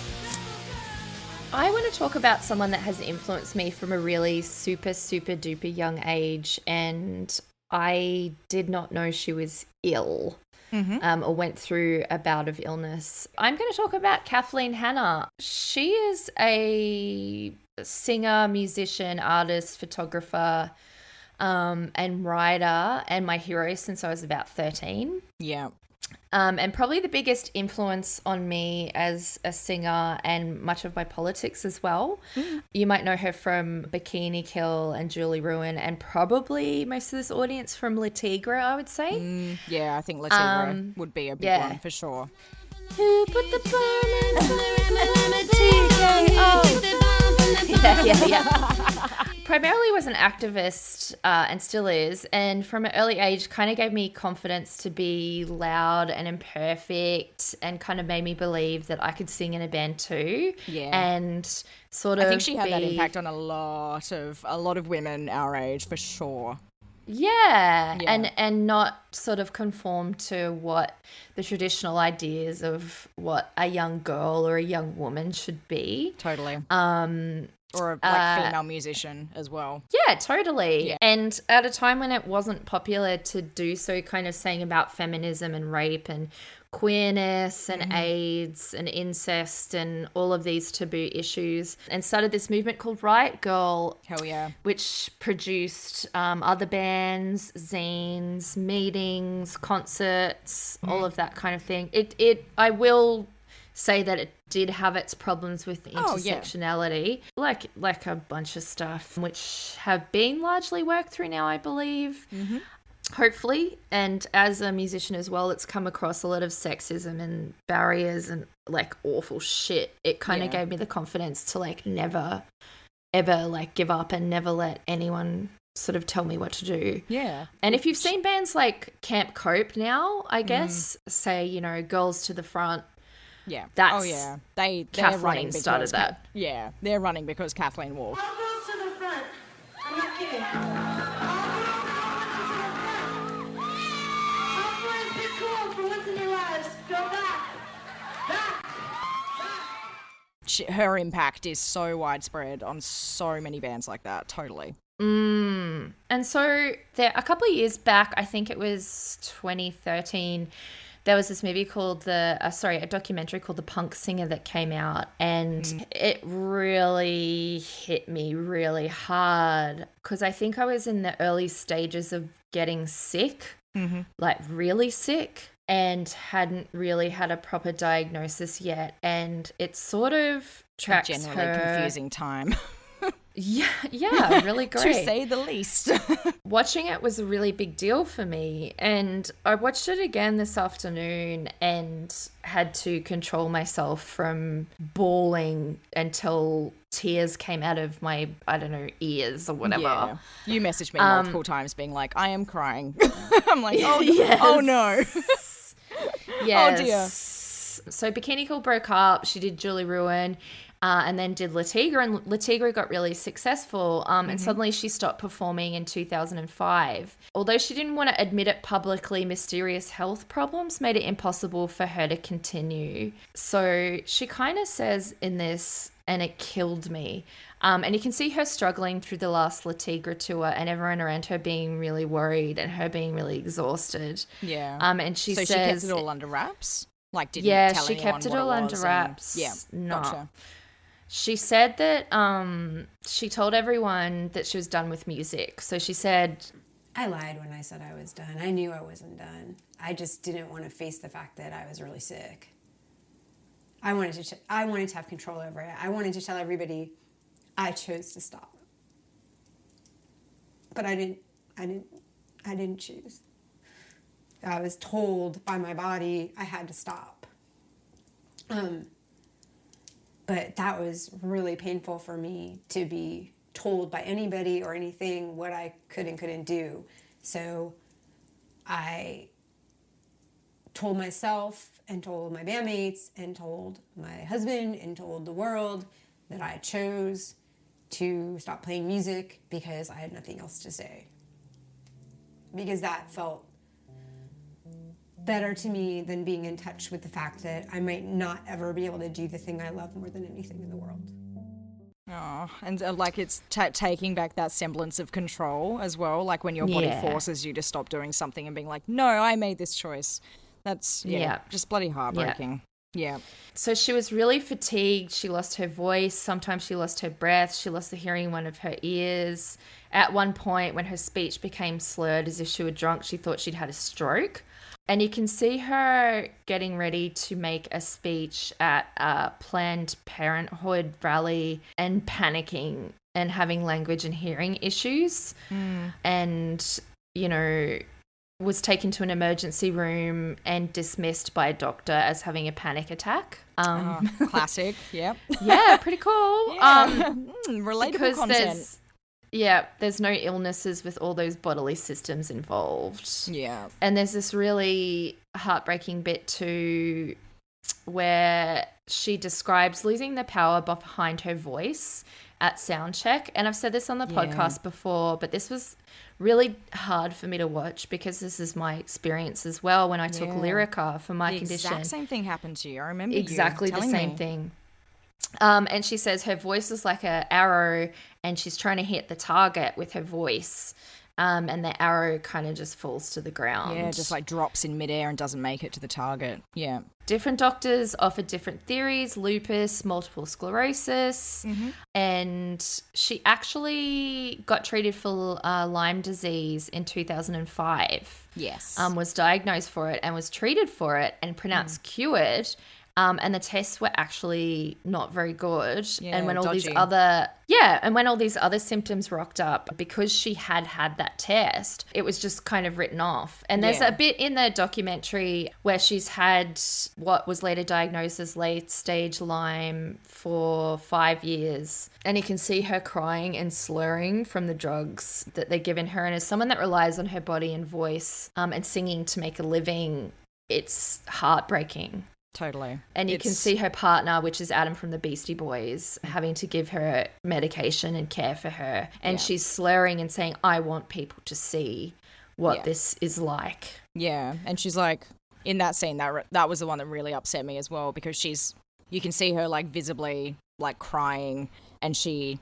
I want to talk about someone that has influenced me from a really super, super duper young age, and I did not know she was ill mm-hmm. um, or went through a bout of illness. I'm going to talk about Kathleen Hanna. She is a singer, musician, artist, photographer, um, and writer, and my hero since I was about thirteen. Yeah. Um, and probably the biggest influence on me as a singer and much of my politics as well. Mm. You might know her from Bikini Kill and Julie Ruin and probably most of this audience from Le Tigre, I would say. Mm, yeah, I think Le Tigre um, would be a big yeah. one for sure. Who put the bomb in the Le Tigre? Oh, yeah, yeah, yeah. Primarily was an activist uh, and still is, and from an early age kind of gave me confidence to be loud and imperfect and kind of made me believe that I could sing in a band too. Yeah. And sort of I think she had be... that impact on a lot of a lot of women our age for sure. Yeah. yeah. And and not sort of conform to what the traditional ideas of what a young girl or a young woman should be. Totally. Um Or a, like uh, female musician as well. Yeah, totally. Yeah. And at a time when it wasn't popular to do so, kind of saying about feminism and rape and queerness and mm-hmm. AIDS and incest and all of these taboo issues, and started this movement called Riot Girl. Hell yeah. Which produced um, other bands, zines, meetings, concerts, mm. all of that kind of thing. It, it, I will... say that it did have its problems with intersectionality, oh, yeah. like like a bunch of stuff, which have been largely worked through now, I believe, mm-hmm. hopefully. And as a musician as well, it's come across a lot of sexism and barriers and like awful shit. It kind of yeah. gave me the confidence to like never, ever like give up and never let anyone sort of tell me what to do. Yeah. And if you've seen bands like Camp Cope now, I guess, mm. say, you know, Girls to the Front, Yeah. That's oh yeah. They they're Kathleen running because started that. Yeah, they're running because Kathleen walked. All girls to the front. I'm not kidding. All girls to the front. All boys be cool for once in their lives. Go back, back, back. Her impact is so widespread on so many bands like that. Totally. Mm. And so there, a couple of years back, I think it was twenty thirteen. There was this movie called the, uh, sorry, a documentary called The Punk Singer that came out, and mm. it really hit me really hard because I think I was in the early stages of getting sick, mm-hmm. like really sick, and hadn't really had a proper diagnosis yet. And it sort of tracks a generally her... confusing time. Yeah, yeah, really great. To say the least. Watching it was a really big deal for me, and I watched it again this afternoon and had to control myself from bawling until tears came out of my, I don't know, ears or whatever. Yeah. You messaged me um, multiple times being like, I am crying. I'm like, oh, yes. oh no. yes. Oh dear. So Bikini Kill broke up. She did Julie Ruin. Uh, and then did Le Tigre, and Le Tigre got really successful, um, mm-hmm. and suddenly she stopped performing in two thousand five. Although she didn't want to admit it publicly, mysterious health problems made it impossible for her to continue. So she kind of says in this, and it killed me. Um, and you can see her struggling through the last Le Tigre tour and everyone around her being really worried and her being really exhausted. Yeah. Um, and she so says... So she kept it all under wraps? Like didn't yeah, tell anyone Yeah, she kept it all it under wraps. And, yeah, no. Gotcha. She said that um, she told everyone that she was done with music. So she said... I lied when I said I was done. I knew I wasn't done. I just didn't want to face the fact that I was really sick. I wanted to, I wanted to have control over it. I wanted to tell everybody I chose to stop. But I didn't, I didn't, I didn't choose. I was told by my body I had to stop. Um... But that was really painful for me to be told by anybody or anything what I could and couldn't do. So I told myself and told my bandmates and told my husband and told the world that I chose to stop playing music because I had nothing else to say. Because that felt better to me than being in touch with the fact that I might not ever be able to do the thing I love more than anything in the world. Oh, and uh, like it's t- taking back that semblance of control as well, like when your body yeah. forces you to stop doing something and being like, no, I made this choice. That's yeah, yeah. just bloody heartbreaking. Yeah. yeah. So she was really fatigued. She lost her voice. Sometimes she lost her breath. She lost the hearing in one of her ears. At one point when her speech became slurred as if she were drunk, she thought she'd had a stroke. And you can see her getting ready to make a speech at a Planned Parenthood rally and panicking and having language and hearing issues mm. and, you know, was taken to an emergency room and dismissed by a doctor as having a panic attack. Um, oh, classic, yep. Yeah, pretty cool. Yeah. Um, mm, relatable content. Yeah, there's no illnesses with all those bodily systems involved. Yeah. And there's this really heartbreaking bit too where she describes losing the power behind her voice at soundcheck. And I've said this on the yeah. podcast before, but this was really hard for me to watch because this is my experience as well when I yeah. took Lyrica for my the condition. The exact same thing happened to you. I remember exactly you telling the same me. thing. Um, and she says her voice is like an arrow and she's trying to hit the target with her voice. Um, and the arrow kind of just falls to the ground. Yeah, just like drops in midair and doesn't make it to the target. Yeah. Different doctors offer different theories, lupus, multiple sclerosis. Mm-hmm. And she actually got treated for uh, Lyme disease in two thousand five. Yes. Um, was diagnosed for it and was treated for it and pronounced mm. cured. Um, and the tests were actually not very good. Yeah, and when all dodgy. these other yeah, and when all these other symptoms rocked up, because she had had that test, it was just kind of written off. And there's yeah. a bit in the documentary where she's had what was later diagnosed as late stage Lyme for five years. And you can see her crying and slurring from the drugs that they're giving her. And as someone that relies on her body and voice um, and singing to make a living, it's heartbreaking. Totally. And you it's... can see her partner, which is Adam from the Beastie Boys, having to give her medication and care for her. And yeah. she's slurring and saying, I want people to see what yeah. this is like. Yeah. And she's like, in that scene, that re- that was the one that really upset me as well, because she's, you can see her like visibly like crying and she,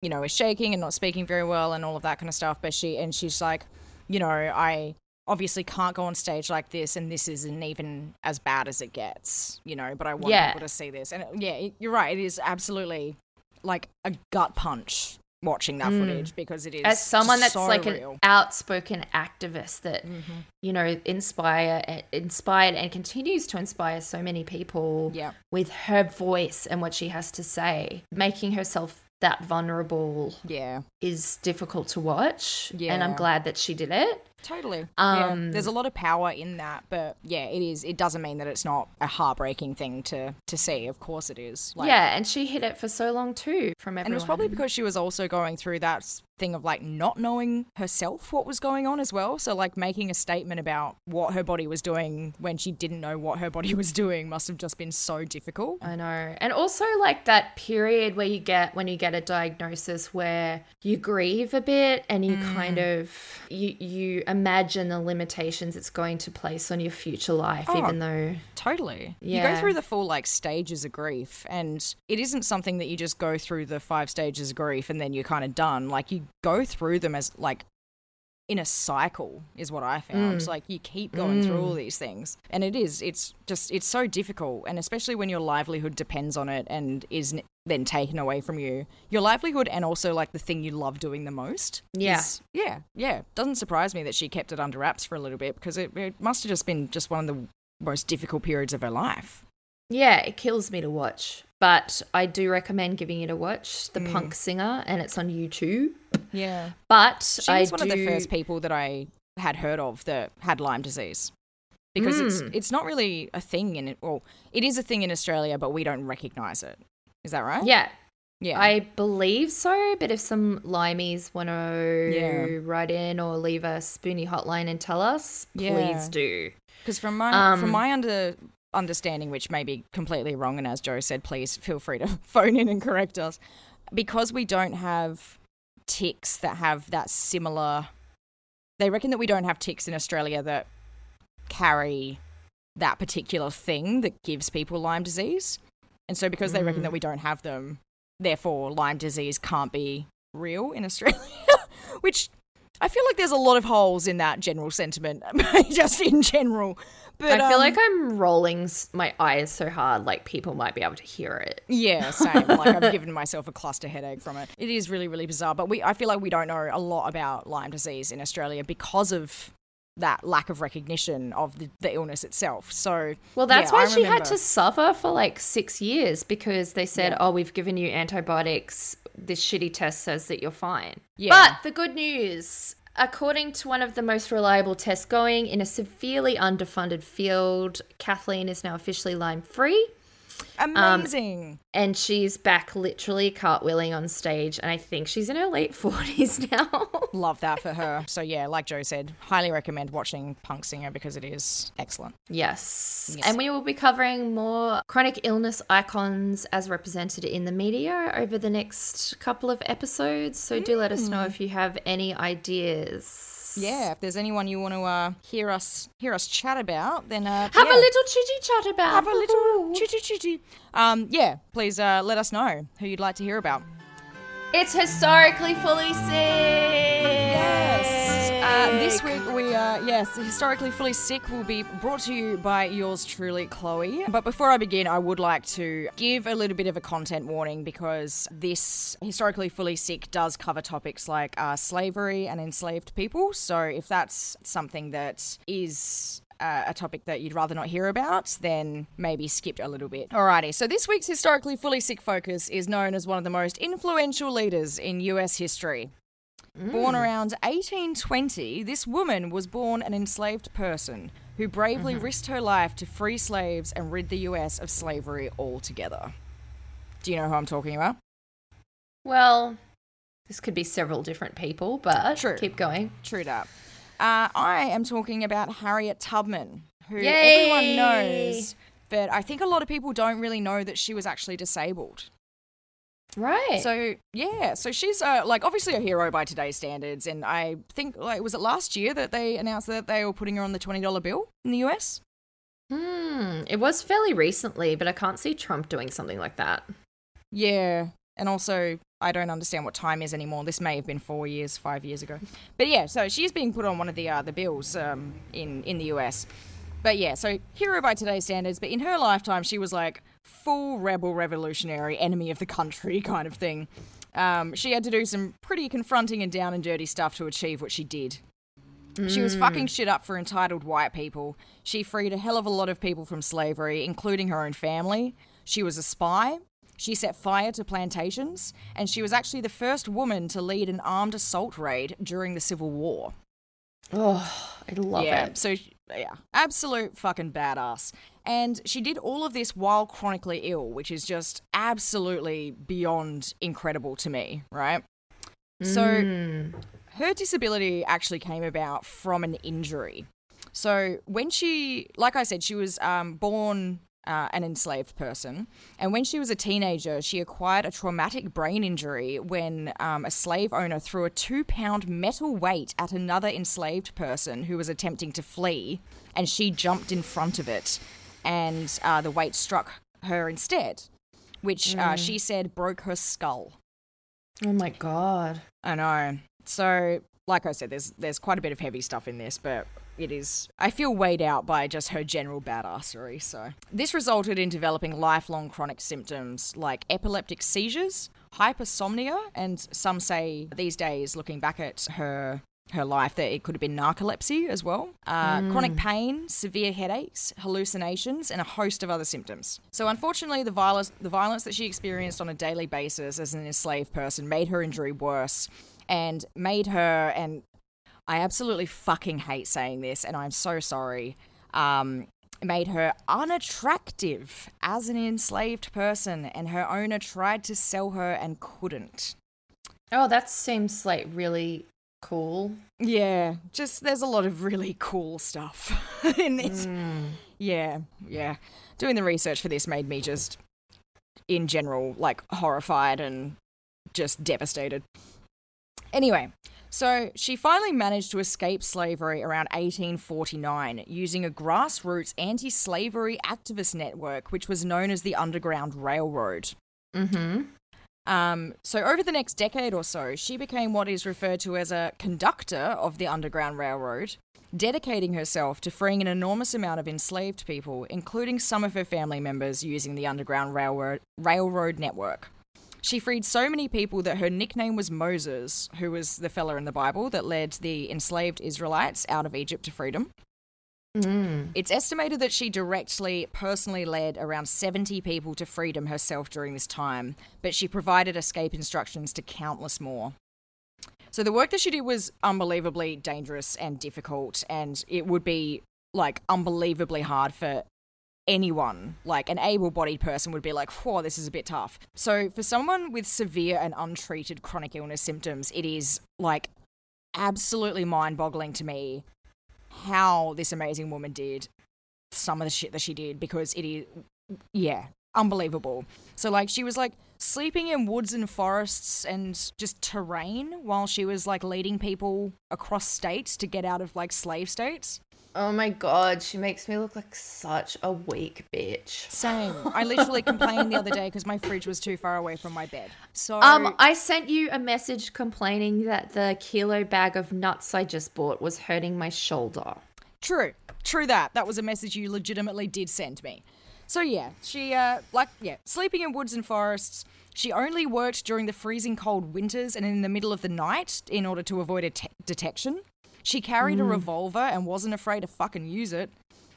you know, is shaking and not speaking very well and all of that kind of stuff. But she, and she's like, you know, I... obviously can't go on stage like this, and this isn't even as bad as it gets, you know, but I want yeah. people to see this. And it, yeah, you're right. It is absolutely like a gut punch watching that mm. footage, because it is as someone that's so like real. An outspoken activist that, mm-hmm. you know, inspire, inspired and continues to inspire so many people yeah. with her voice and what she has to say, making herself that vulnerable yeah. is difficult to watch. Yeah. And I'm glad that she did it. Totally. Um, yeah. There's a lot of power in that, but yeah, it is. It doesn't mean that it's not a heartbreaking thing to, to see. Of course it is. Like, yeah, and she hid it for so long too from everyone. And it was probably because she was also going through that thing of like not knowing herself what was going on as well. So like making a statement about what her body was doing when she didn't know what her body was doing must have just been so difficult. I know. And also like that period where you get, when you get a diagnosis where you grieve a bit and you mm. kind of, you, you imagine the limitations it's going to place on your future life, oh, even though. Totally. Yeah. You go through the full like stages of grief, and it isn't something that you just go through the five stages of grief and then you're kind of done. Like you go through them as like in a cycle is what I found. Mm. Like you keep going mm. through all these things, and it is, it's just, it's so difficult. And especially when your livelihood depends on it and is then taken away from you, your livelihood and also like the thing you love doing the most. Yeah. Is, yeah. Yeah. Doesn't surprise me that she kept it under wraps for a little bit, because it, it must've just been just one of the most difficult periods of her life. Yeah. It kills me to watch, but I do recommend giving it a watch, The mm. Punk Singer, and it's on YouTube. Yeah. But she was I one do... of the first people that I had heard of that had Lyme disease, because mm. it's it's not really a thing in it. Well, it is a thing in Australia, but we don't recognise it. Is that right? Yeah. Yeah. I believe so, but if some Limeys want to yeah. write in or leave a Spoonie hotline and tell us, please yeah. do. Because from my um, from my under understanding, which may be completely wrong, and as Joe said, please feel free to phone in and correct us, because we don't have ticks that have that similar, they reckon that we don't have ticks in Australia that carry that particular thing that gives people Lyme disease, and so because mm. they reckon that we don't have them, therefore Lyme disease can't be real in Australia, which I feel like there's a lot of holes in that general sentiment, just in general. But I feel um, like I'm rolling my eyes so hard, like people might be able to hear it. Yeah, same. Like I've given myself a cluster headache from it. It is really, really bizarre. But we, I feel like we don't know a lot about Lyme disease in Australia because of that lack of recognition of the, the illness itself. So well, that's yeah, why I she remember. had to suffer for like six years because they said, yeah. oh, we've given you antibiotics. This shitty test says that you're fine. Yeah. But the good news, according to one of the most reliable tests going in a severely underfunded field, Kathleen is now officially Lyme free. Amazing. Um, and she's back literally cartwheeling on stage, and I think she's in her late forties now. Love that for her. So yeah, like Joe said, highly recommend watching Punk Singer because it is excellent. Yes. yes. And we will be covering more chronic illness icons as represented in the media over the next couple of episodes. So mm. do let us know if you have any ideas. Yeah, if there's anyone you want to uh, hear us hear us chat about, then uh, have yeah. a little chitty chat about. Have a little chitty chitty. Um, yeah, please uh, let us know who you'd like to hear about. It's historically fully sick. Yes. Uh, this week we are uh, yes, historically fully sick will be brought to you by yours truly, Chloe. But before I begin, I would like to give a little bit of a content warning because this historically fully sick does cover topics like uh, slavery and enslaved people. So if that's something that is Uh, a topic that you'd rather not hear about, then maybe skip a little bit. Alrighty, so this week's historically fully sick focus is known as one of the most influential leaders in U S history. Mm. Born around eighteen twenty, this woman was born an enslaved person who bravely mm-hmm. risked her life to free slaves and rid the U S of slavery altogether. Do you know who I'm talking about? Well, this could be several different people, but True. keep going. True that. Uh, I am talking about Harriet Tubman, who Yay! everyone knows, but I think a lot of people don't really know that she was actually disabled. Right. So, yeah. So she's, uh, like, obviously a hero by today's standards, and I think, like, was it last year that they announced that they were putting her on the twenty dollar bill in the U S? Hmm. It was fairly recently, but I can't see Trump doing something like that. Yeah. And also, I don't understand what time is anymore. This may have been four years, five years ago. But yeah, so she's being put on one of the uh, the bills um, in, in the U S. But yeah, so hero by today's standards. But in her lifetime, she was like full rebel, revolutionary, enemy of the country kind of thing. Um, she had to do some pretty confronting and down and dirty stuff to achieve what she did. Mm. She was fucking shit up for entitled white people. She freed a hell of a lot of people from slavery, including her own family. She was a spy. She set fire to plantations, and she was actually the first woman to lead an armed assault raid during the Civil War. Oh, I love yeah, it. So, yeah, absolute fucking badass. And she did all of this while chronically ill, which is just absolutely beyond incredible to me, right? Mm. So her disability actually came about from an injury. So when she, like I said, she was um, born... Uh, an enslaved person. And when she was a teenager, she acquired a traumatic brain injury when um, a slave owner threw a two-pound metal weight at another enslaved person who was attempting to flee, and she jumped in front of it, and uh, the weight struck her instead, which mm. uh, she said broke her skull. Oh, my God. I know. So, like I said, there's there's quite a bit of heavy stuff in this, but... It is, I feel weighed out by just her general badassery, so. This resulted in developing lifelong chronic symptoms like epileptic seizures, hypersomnia, and some say these days, looking back at her her life, that it could have been narcolepsy as well. Uh, mm. Chronic pain, severe headaches, hallucinations, and a host of other symptoms. So unfortunately, the violence, the violence that she experienced on a daily basis as an enslaved person made her injury worse and made her and... I absolutely fucking hate saying this, and I'm so sorry, um, made her unattractive as an enslaved person, and her owner tried to sell her and couldn't. Oh, that seems, like, really cool. Yeah, just there's a lot of really cool stuff in this. Mm. Yeah, yeah. Doing the research for this made me just, in general, like, horrified and just devastated. Anyway... So she finally managed to escape slavery around eighteen forty-nine using a grassroots anti-slavery activist network, which was known as the Underground Railroad. Mm-hmm. Um, so over the next decade or so, she became what is referred to as a conductor of the Underground Railroad, dedicating herself to freeing an enormous amount of enslaved people, including some of her family members, using the Underground Railroad, Railroad network. She freed so many people that her nickname was Moses, who was the fella in the Bible that led the enslaved Israelites out of Egypt to freedom. Mm. It's estimated that she directly, personally led around seventy people to freedom herself during this time, but she provided escape instructions to countless more. So the work that she did was unbelievably dangerous and difficult, and it would be, like, unbelievably hard for anyone, like an able-bodied person, would be like, whoa, this is a bit tough. So for someone with severe and untreated chronic illness symptoms, it is like absolutely mind-boggling to me how this amazing woman did some of the shit that she did, because it is, yeah, unbelievable. So like she was like sleeping in woods and forests and just terrain while she was like leading people across states to get out of like slave states. Oh my God, she makes me look like such a weak bitch. Same. I literally complained the other day because my fridge was too far away from my bed. So um, I sent you a message complaining that the kilo bag of nuts I just bought was hurting my shoulder. True. True that. That was a message you legitimately did send me. So yeah, she, uh, like, yeah, sleeping in woods and forests. She only worked during the freezing cold winters and in the middle of the night in order to avoid a te- detection. She carried mm. a revolver and wasn't afraid to fucking use it.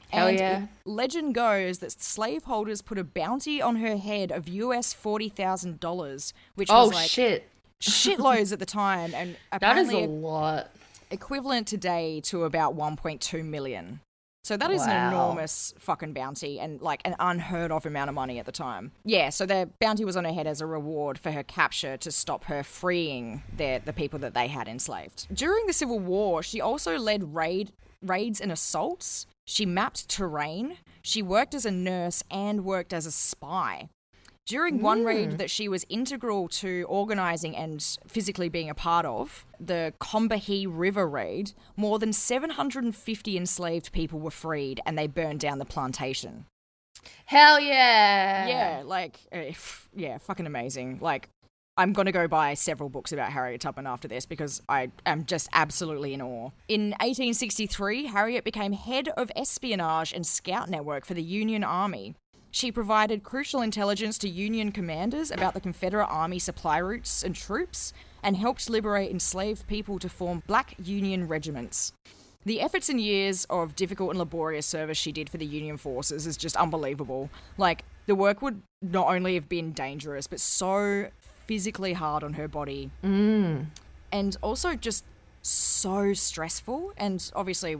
Hell and yeah. Legend goes that slaveholders put a bounty on her head of U S forty thousand dollars, which oh, was like shit. shitloads at the time. And apparently that is a lot. Equivalent today to about one point two million. So that is wow. an enormous fucking bounty and like an unheard of amount of money at the time. Yeah, so the bounty was on her head as a reward for her capture to stop her freeing the, the people that they had enslaved. During the Civil War, she also led raid raids and assaults. She mapped terrain. She worked as a nurse and worked as a spy. During one mm. raid that she was integral to organising and physically being a part of, the Combahee River raid, more than seven hundred fifty enslaved people were freed and they burned down the plantation. Hell yeah! Yeah, like, uh, yeah, fucking amazing. Like, I'm going to go buy several books about Harriet Tubman after this because I am just absolutely in awe. In eighteen sixty-three, Harriet became head of espionage and scout network for the Union Army. She provided crucial intelligence to Union commanders about the Confederate Army supply routes and troops and helped liberate enslaved people to form black Union regiments. The efforts and years of difficult and laborious service she did for the Union forces is just unbelievable. Like, the work would not only have been dangerous, but so physically hard on her body. Mm. And also just so stressful. And obviously,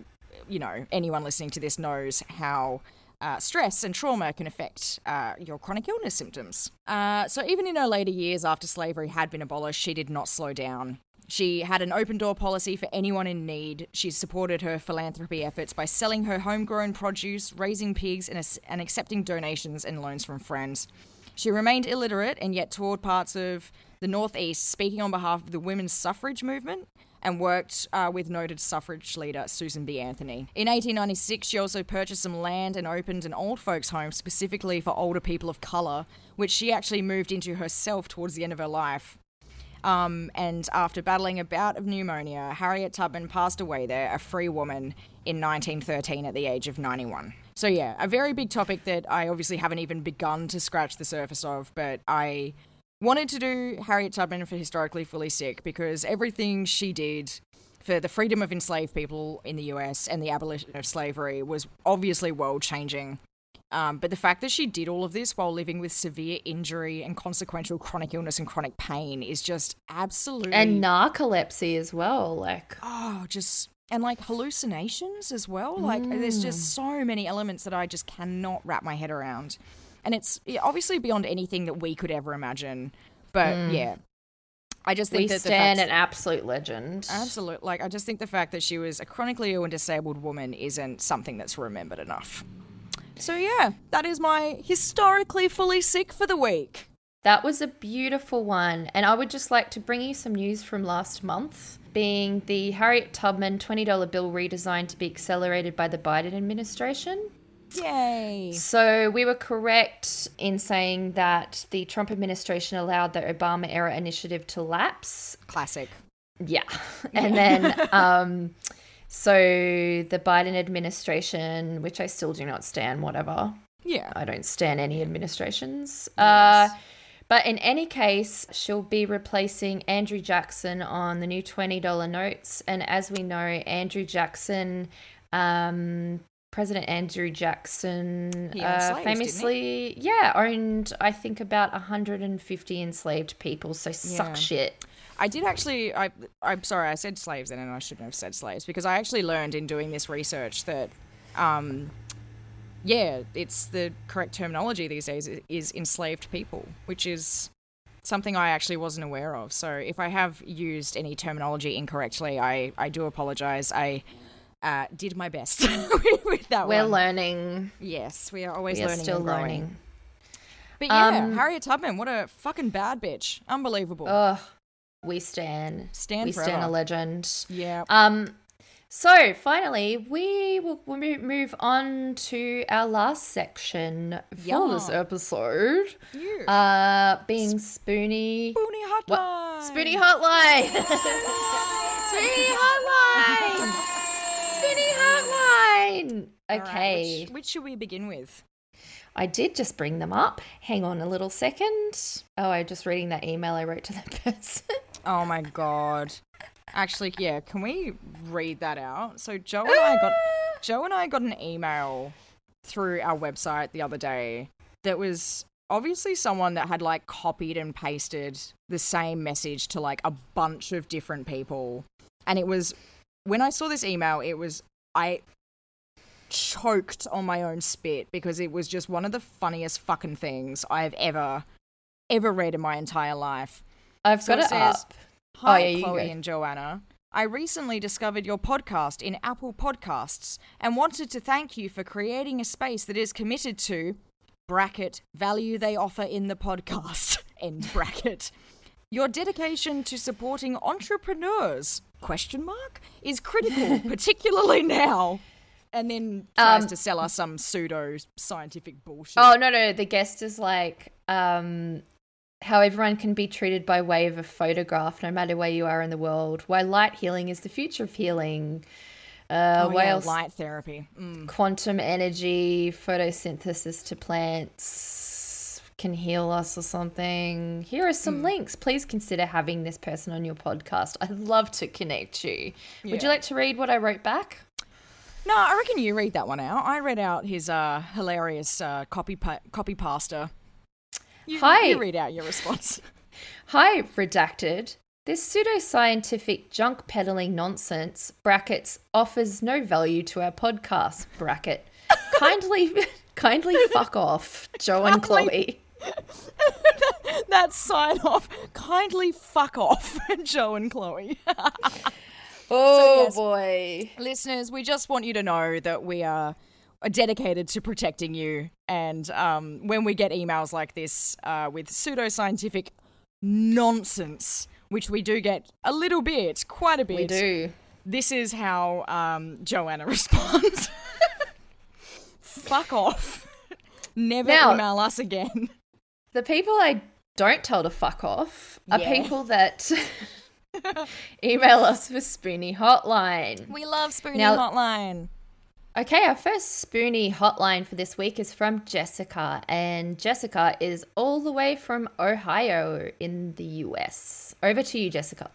you know, anyone listening to this knows how... Uh, stress and trauma can affect uh, your chronic illness symptoms. Uh, so even in her later years after slavery had been abolished, she did not slow down. She had an open door policy for anyone in need. She supported her philanthropy efforts by selling her homegrown produce, raising pigs, and, as- and accepting donations and loans from friends. She remained illiterate and yet toured parts of the Northeast, speaking on behalf of the women's suffrage movement, and worked uh, with noted suffrage leader Susan B. Anthony. In eighteen ninety-six, she also purchased some land and opened an old folks' home specifically for older people of colour, which she actually moved into herself towards the end of her life. Um, and after battling a bout of pneumonia, Harriet Tubman passed away there, a free woman, in nineteen thirteen at the age of ninety-one. So yeah, a very big topic that I obviously haven't even begun to scratch the surface of, but I... wanted to do Harriet Tubman for Historically Fully Sick because everything she did for the freedom of enslaved people in the U S and the abolition of slavery was obviously world-changing. Um, but the fact that she did all of this while living with severe injury and consequential chronic illness and chronic pain is just absolutely... And narcolepsy as well, like... Oh, just... And, like, hallucinations as well. Like, mm. there's just so many elements that I just cannot wrap my head around. And it's obviously beyond anything that we could ever imagine. But, mm. yeah, I just think we that... We stand an absolute legend. Absolute. Like, I just think the fact that she was a chronically ill and disabled woman isn't something that's remembered enough. So, yeah, that is my Historically Fully Sick for the week. That was a beautiful one. And I would just like to bring you some news from last month, being the Harriet Tubman twenty dollar bill redesigned to be accelerated by the Biden administration. Yay. So we were correct in saying that the Trump administration allowed the Obama-era initiative to lapse. Classic. Yeah. And then um, so the Biden administration, which I still do not stan, whatever. Yeah. I don't stan any administrations. Yes. Uh, but in any case, she'll be replacing Andrew Jackson on the new twenty dollar notes. And as we know, Andrew Jackson... Um, President Andrew Jackson uh, slaves, famously, yeah, owned, I think, about one hundred fifty enslaved people, so suck yeah. shit. I did actually, I, I'm sorry, I said slaves then and I shouldn't have said slaves because I actually learned in doing this research that um, yeah, it's the correct terminology these days is enslaved people, which is something I actually wasn't aware of. So if I have used any terminology incorrectly, I, I do apologize. I uh, did my best with that We're one. We're learning. Yes, we are always we learning are still and growing. Learning. But yeah, um, Harriet Tubman, what a fucking bad bitch. Unbelievable. Ugh. We stan. Stan we forever. Stan a legend. Yeah. Um. So finally, we will move on to our last section for yeah. this episode. Yeah. Uh, being Spoony. Spoony Hotline. What? Spoony Hotline. Spoony Hotline. Spoony Hotline. Okay. Right, which, which should we begin with? I did just bring them up. Hang on a little second. Oh, I'm just reading that email I wrote to that person. Oh, my God. Actually, yeah, can we read that out? So Joe and I got Joe and I got an email through our website the other day that was obviously someone that had, like, copied and pasted the same message to, like, a bunch of different people. And it was, when I saw this email, it was, I... choked on my own spit because it was just one of the funniest fucking things I've ever ever read in my entire life. I've so got it, it says, up. Hi, oh, yeah, Chloe and Joanna. I recently discovered your podcast in Apple Podcasts and wanted to thank you for creating a space that is committed to bracket value they offer in the podcast end bracket. Your dedication to supporting entrepreneurs question mark is critical, particularly now. And then tries um, to sell us some pseudo-scientific bullshit. Oh, no, no. The guest is like, um, how everyone can be treated by way of a photograph, no matter where you are in the world. Why light healing is the future of healing. Uh, oh, yeah, else? Light therapy. Mm. Quantum energy, photosynthesis to plants can heal us or something. Here are some mm. links. Please consider having this person on your podcast. I'd love to connect you. Yeah. Would you like to read what I wrote back? No, I reckon you read that one out. I read out his uh, hilarious uh, copy pa- copy pasta. You, Hi. You read out your response. Hi, redacted. This pseudoscientific junk peddling nonsense, brackets, offers no value to our podcast, bracket. kindly kindly fuck off, Joe and Chloe. that, that sign off. Kindly fuck off, Joe and Chloe. Oh, so yes, boy. Listeners, we just want you to know that we are dedicated to protecting you. And um, when we get emails like this uh, with pseudoscientific nonsense, which we do get a little bit, quite a bit. We do. This is how um, Joanna responds. Fuck off. Never now, email us again. The people I don't tell to fuck off are yeah. people that... email us for Spoony Hotline. We love Spoony now, Hotline. Okay, our first Spoony Hotline for this week is from Jessica, and Jessica is all the way from Ohio in the U S. Over to you, Jessica.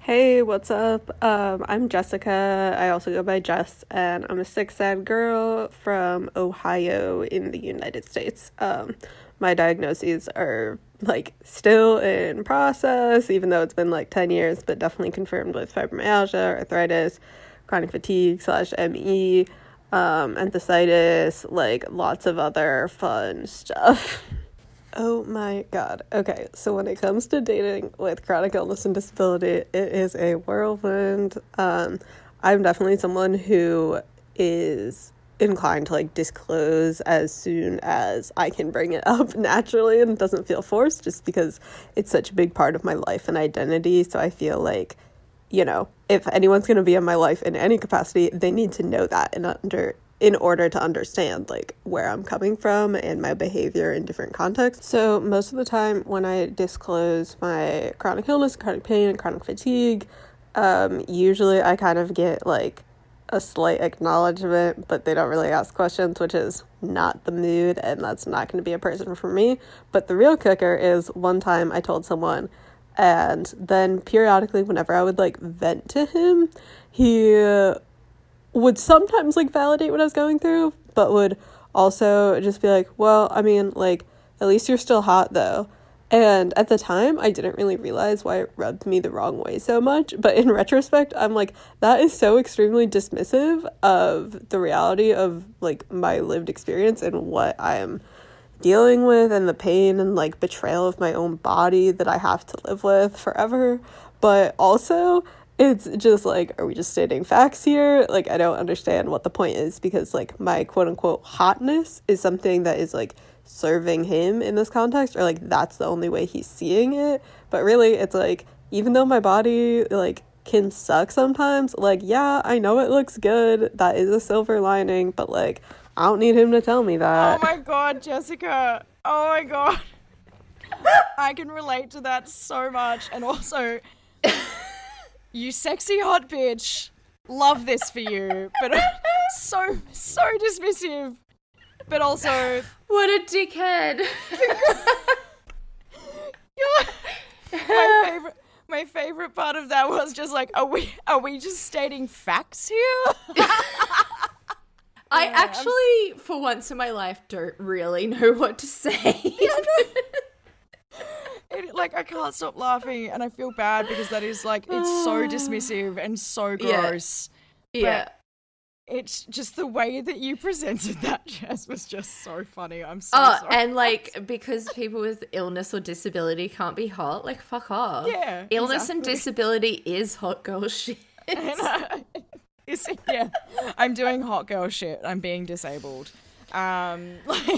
Hey, what's up? Um, I'm Jessica. I also go by Jess, and I'm a sick, sad girl from Ohio in the United States. Um, my diagnoses are... like still in process, even though it's been like ten years, but definitely confirmed with fibromyalgia, arthritis, chronic fatigue slash ME, um, enthesitis, like lots of other fun stuff. Oh my God. Okay, so when it comes to dating with chronic illness and disability, it is a whirlwind. Um, I'm definitely someone who is inclined to like disclose as soon as I can bring it up naturally and it doesn't feel forced, just because it's such a big part of my life and identity. So I feel like, you know, if anyone's going to be in my life in any capacity, they need to know that and under in order to understand like where I'm coming from and my behavior in different contexts. So most of the time when I disclose my chronic illness, chronic pain, chronic fatigue, um, usually I kind of get like a slight acknowledgement, but they don't really ask questions, which is not the mood, and that's not going to be a person for me. But the real kicker is one time I told someone, and then periodically whenever I would like vent to him, he uh, would sometimes like validate what I was going through, but would also just be like, well, I mean, like, at least you're still hot though. And at the time, I didn't really realize why it rubbed me the wrong way so much. But in retrospect, I'm like, that is so extremely dismissive of the reality of, like, my lived experience and what I am dealing with and the pain and, like, betrayal of my own body that I have to live with forever. But also, it's just, like, are we just stating facts here? Like, I don't understand what the point is, because, like, my quote-unquote hotness is something that is, like, serving him in this context, or like that's the only way he's seeing it. But really, it's like, even though my body like can suck sometimes, like, yeah, I know it looks good, that is a silver lining, but like I don't need him to tell me that. Oh my god, Jessica, oh my god. I can relate to that so much. And also, you sexy hot bitch, love this for you, but so so dismissive. But also, what a dickhead. my favorite my favorite part of that was just like, are we are we just stating facts here? I yeah, actually I'm... for once in my life don't really know what to say. it, like I can't stop laughing, and I feel bad because that is like, it's so dismissive and so gross. Yeah. yeah. But it's just the way that you presented that, Jess, was just so funny. I'm so oh, sorry. And like, because people with illness or disability can't be hot, like, fuck off. Yeah, illness exactly. and disability is hot girl shit. I, it's, yeah, I'm doing hot girl shit. I'm being disabled. Um, like,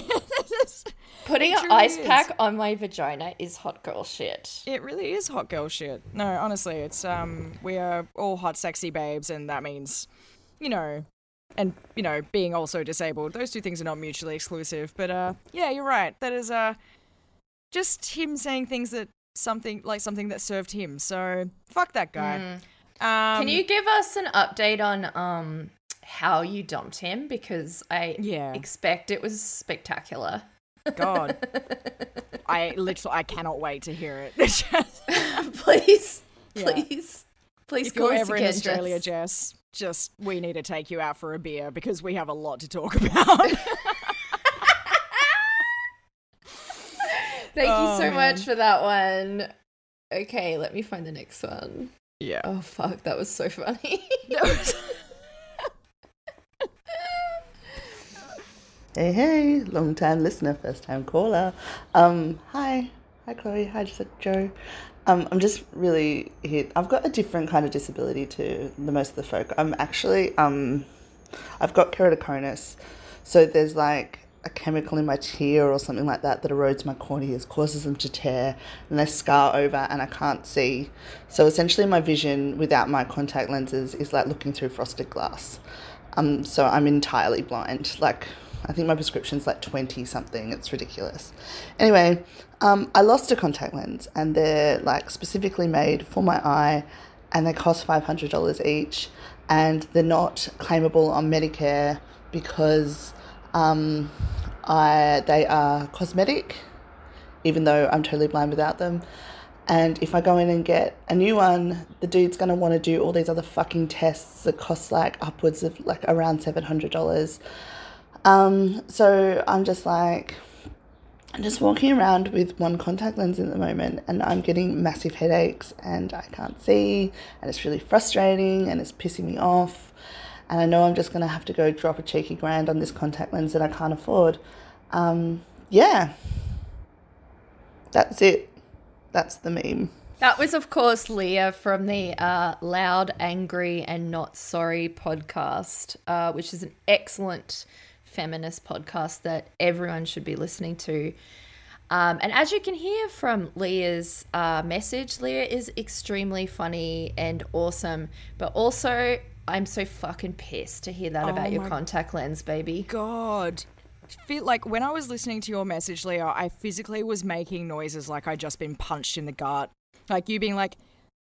putting an ice is. pack on my vagina is hot girl shit. It really is hot girl shit. No, honestly, it's um, we are all hot, sexy babes, and that means, you know. And, you know, being also disabled. Those two things are not mutually exclusive. But, uh, yeah, you're right. That is uh, just him saying things that something, like something that served him. So, fuck that guy. Mm. Um, Can you give us an update on um how you dumped him? Because I yeah. expect it was spectacular. God. I literally, I cannot wait to hear it. please, yeah. please, please if call you're us ever again, in Australia, Jess. Jess Just, we need to take you out for a beer because we have a lot to talk about. Thank um, you so much for that one. Okay, let me find the next one. Yeah. Oh, fuck, that was so funny. hey, hey, long-time listener, first-time caller. Um, hi. Hi, Chloe. Hi, Joe. Um, I'm just really hit. I've got a different kind of disability to the most of the folk. I'm actually, um, I've got keratoconus. So there's like a chemical in my tear or something like that that erodes my corneas, causes them to tear, and they scar over, and I can't see. So essentially my vision without my contact lenses is like looking through frosted glass. Um, so I'm entirely blind. Like, I think my prescription's like twenty something. It's ridiculous. Anyway, um, I lost a contact lens, and they're like specifically made for my eye, and they cost five hundred dollars each, and they're not claimable on Medicare because um, I they are cosmetic, even though I'm totally blind without them. And if I go in and get a new one, the dude's going to want to do all these other fucking tests that cost like upwards of like around seven hundred dollars. Um, so I'm just like, I'm just walking around with one contact lens at the moment, and I'm getting massive headaches, and I can't see, and it's really frustrating, and it's pissing me off, and I know I'm just going to have to go drop a cheeky grand on this contact lens that I can't afford. Um, yeah, that's it. That's the meme. That was, of course, Leah from the uh, Loud, Angry and Not Sorry podcast, uh, which is an excellent feminist podcast that everyone should be listening to. Um, and as you can hear from Leah's uh, message, Leah is extremely funny and awesome, but also I'm so fucking pissed to hear that oh about your contact lens, baby. God. Feel like when I was listening to your message, Leah, I physically was making noises like I'd just been punched in the gut. Like you being like,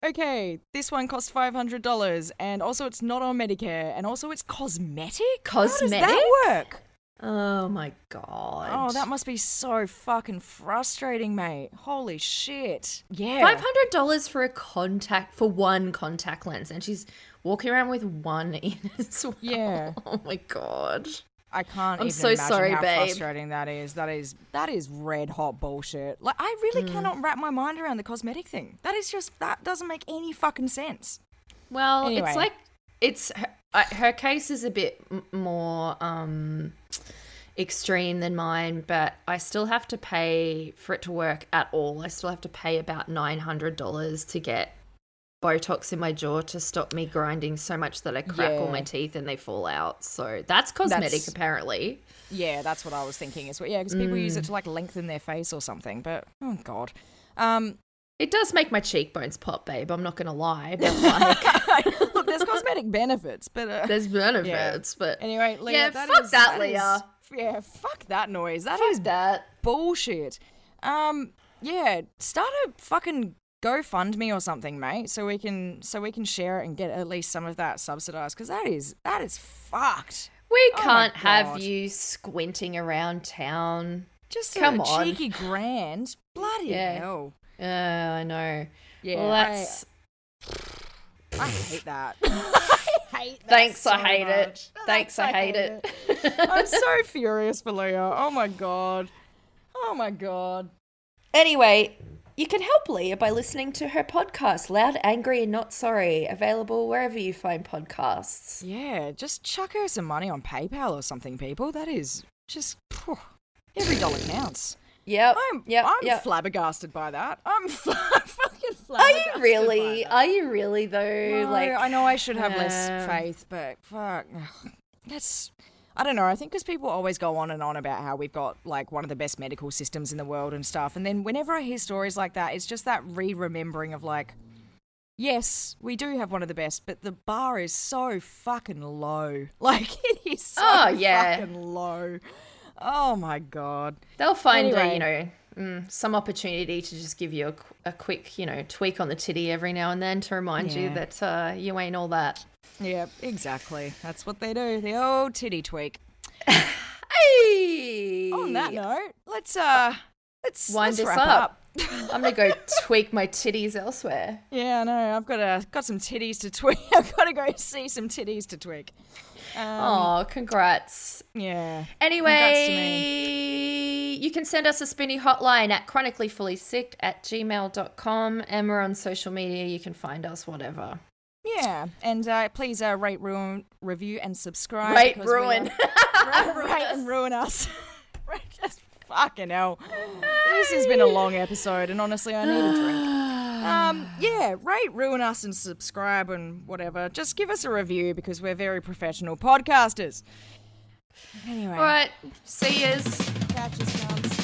okay, this one costs five hundred dollars, and also it's not on Medicare, and also it's cosmetic? Cosmetic? How does that work? Oh, my God. Oh, that must be so fucking frustrating, mate. Holy shit. Yeah. five hundred dollars for a contact, for one contact lens, and she's walking around with one in as well. Yeah. Oh, my God. I can't I'm even so imagine sorry, how babe. frustrating that is. That is that is red hot bullshit. Like, I really mm. cannot wrap my mind around the cosmetic thing. That is just, that doesn't make any fucking sense. Well, anyway. it's like, it's, her, her case is a bit more um, extreme than mine, but I still have to pay for it to work at all. I still have to pay about nine hundred dollars to get Botox in my jaw to stop me grinding so much that I crack yeah. all my teeth and they fall out. So that's cosmetic, that's, apparently. Yeah, that's what I was thinking as well. Yeah, because people mm. use it to like lengthen their face or something. But oh god, um, it does make my cheekbones pop, babe. I'm not gonna lie. But like, look, there's cosmetic benefits, but uh, there's benefits, yeah. but anyway, Leah, yeah, that fuck is, that, that Leah. Is, yeah, fuck that noise. That fuck is that bullshit. Um, yeah, start a fucking GoFundMe or something, mate, so we can so we can share it and get at least some of that subsidized, because that is that is fucked. We oh can't have you squinting around town. Just Come a on. cheeky grand. Bloody yeah. hell. Uh, I know. Yeah. Well, that's I, I hate that. I hate that. Thanks, so I hate much. it. Thanks, I, I hate, hate it. it. I'm so furious for Leah. Oh my god. Oh my god. Anyway, you can help Leah by listening to her podcast, Loud, Angry and Not Sorry, available wherever you find podcasts. Yeah, just chuck her some money on PayPal or something, people. That is just, phew, every dollar counts. Yep. I'm, yep, I'm yep. flabbergasted by that. I'm fl- fucking flabbergasted. Are you really? Are you really, though? No, like, I know I should have um, less faith, but fuck. That's... I don't know, I think because people always go on and on about how we've got, like, one of the best medical systems in the world and stuff, and then whenever I hear stories like that, it's just that re-remembering of, like, yes, we do have one of the best, but the bar is so fucking low. Like, it is so oh, yeah. fucking low. Oh, my God. They'll find, anyway. a, you know, mm, some opportunity to just give you a, a quick, you know, tweak on the titty every now and then to remind yeah. you that uh, you ain't all that. Yeah, exactly. That's what they do. The old titty tweak. Hey! On that note, let's uh, let's wind let's this up. up. I'm gonna go tweak my titties elsewhere. Yeah, I know. I've got a got some titties to tweak. I've got to go see some titties to tweak. Um, oh, congrats! Yeah. Anyway, congrats to me. You can send us a spinny hotline at chronically fully sick at gmail dot com, and we're on social media. You can find us whatever. Yeah, and uh, please uh, rate, ruin, review, and subscribe. Rate, ruin. Are, rate, rate and ruin us. Just fucking hell. This has been a long episode, and honestly, I need a drink. Um, yeah, rate, ruin us, and subscribe, and whatever. Just give us a review because we're very professional podcasters. Anyway. All right, see yous. Catch us, guys.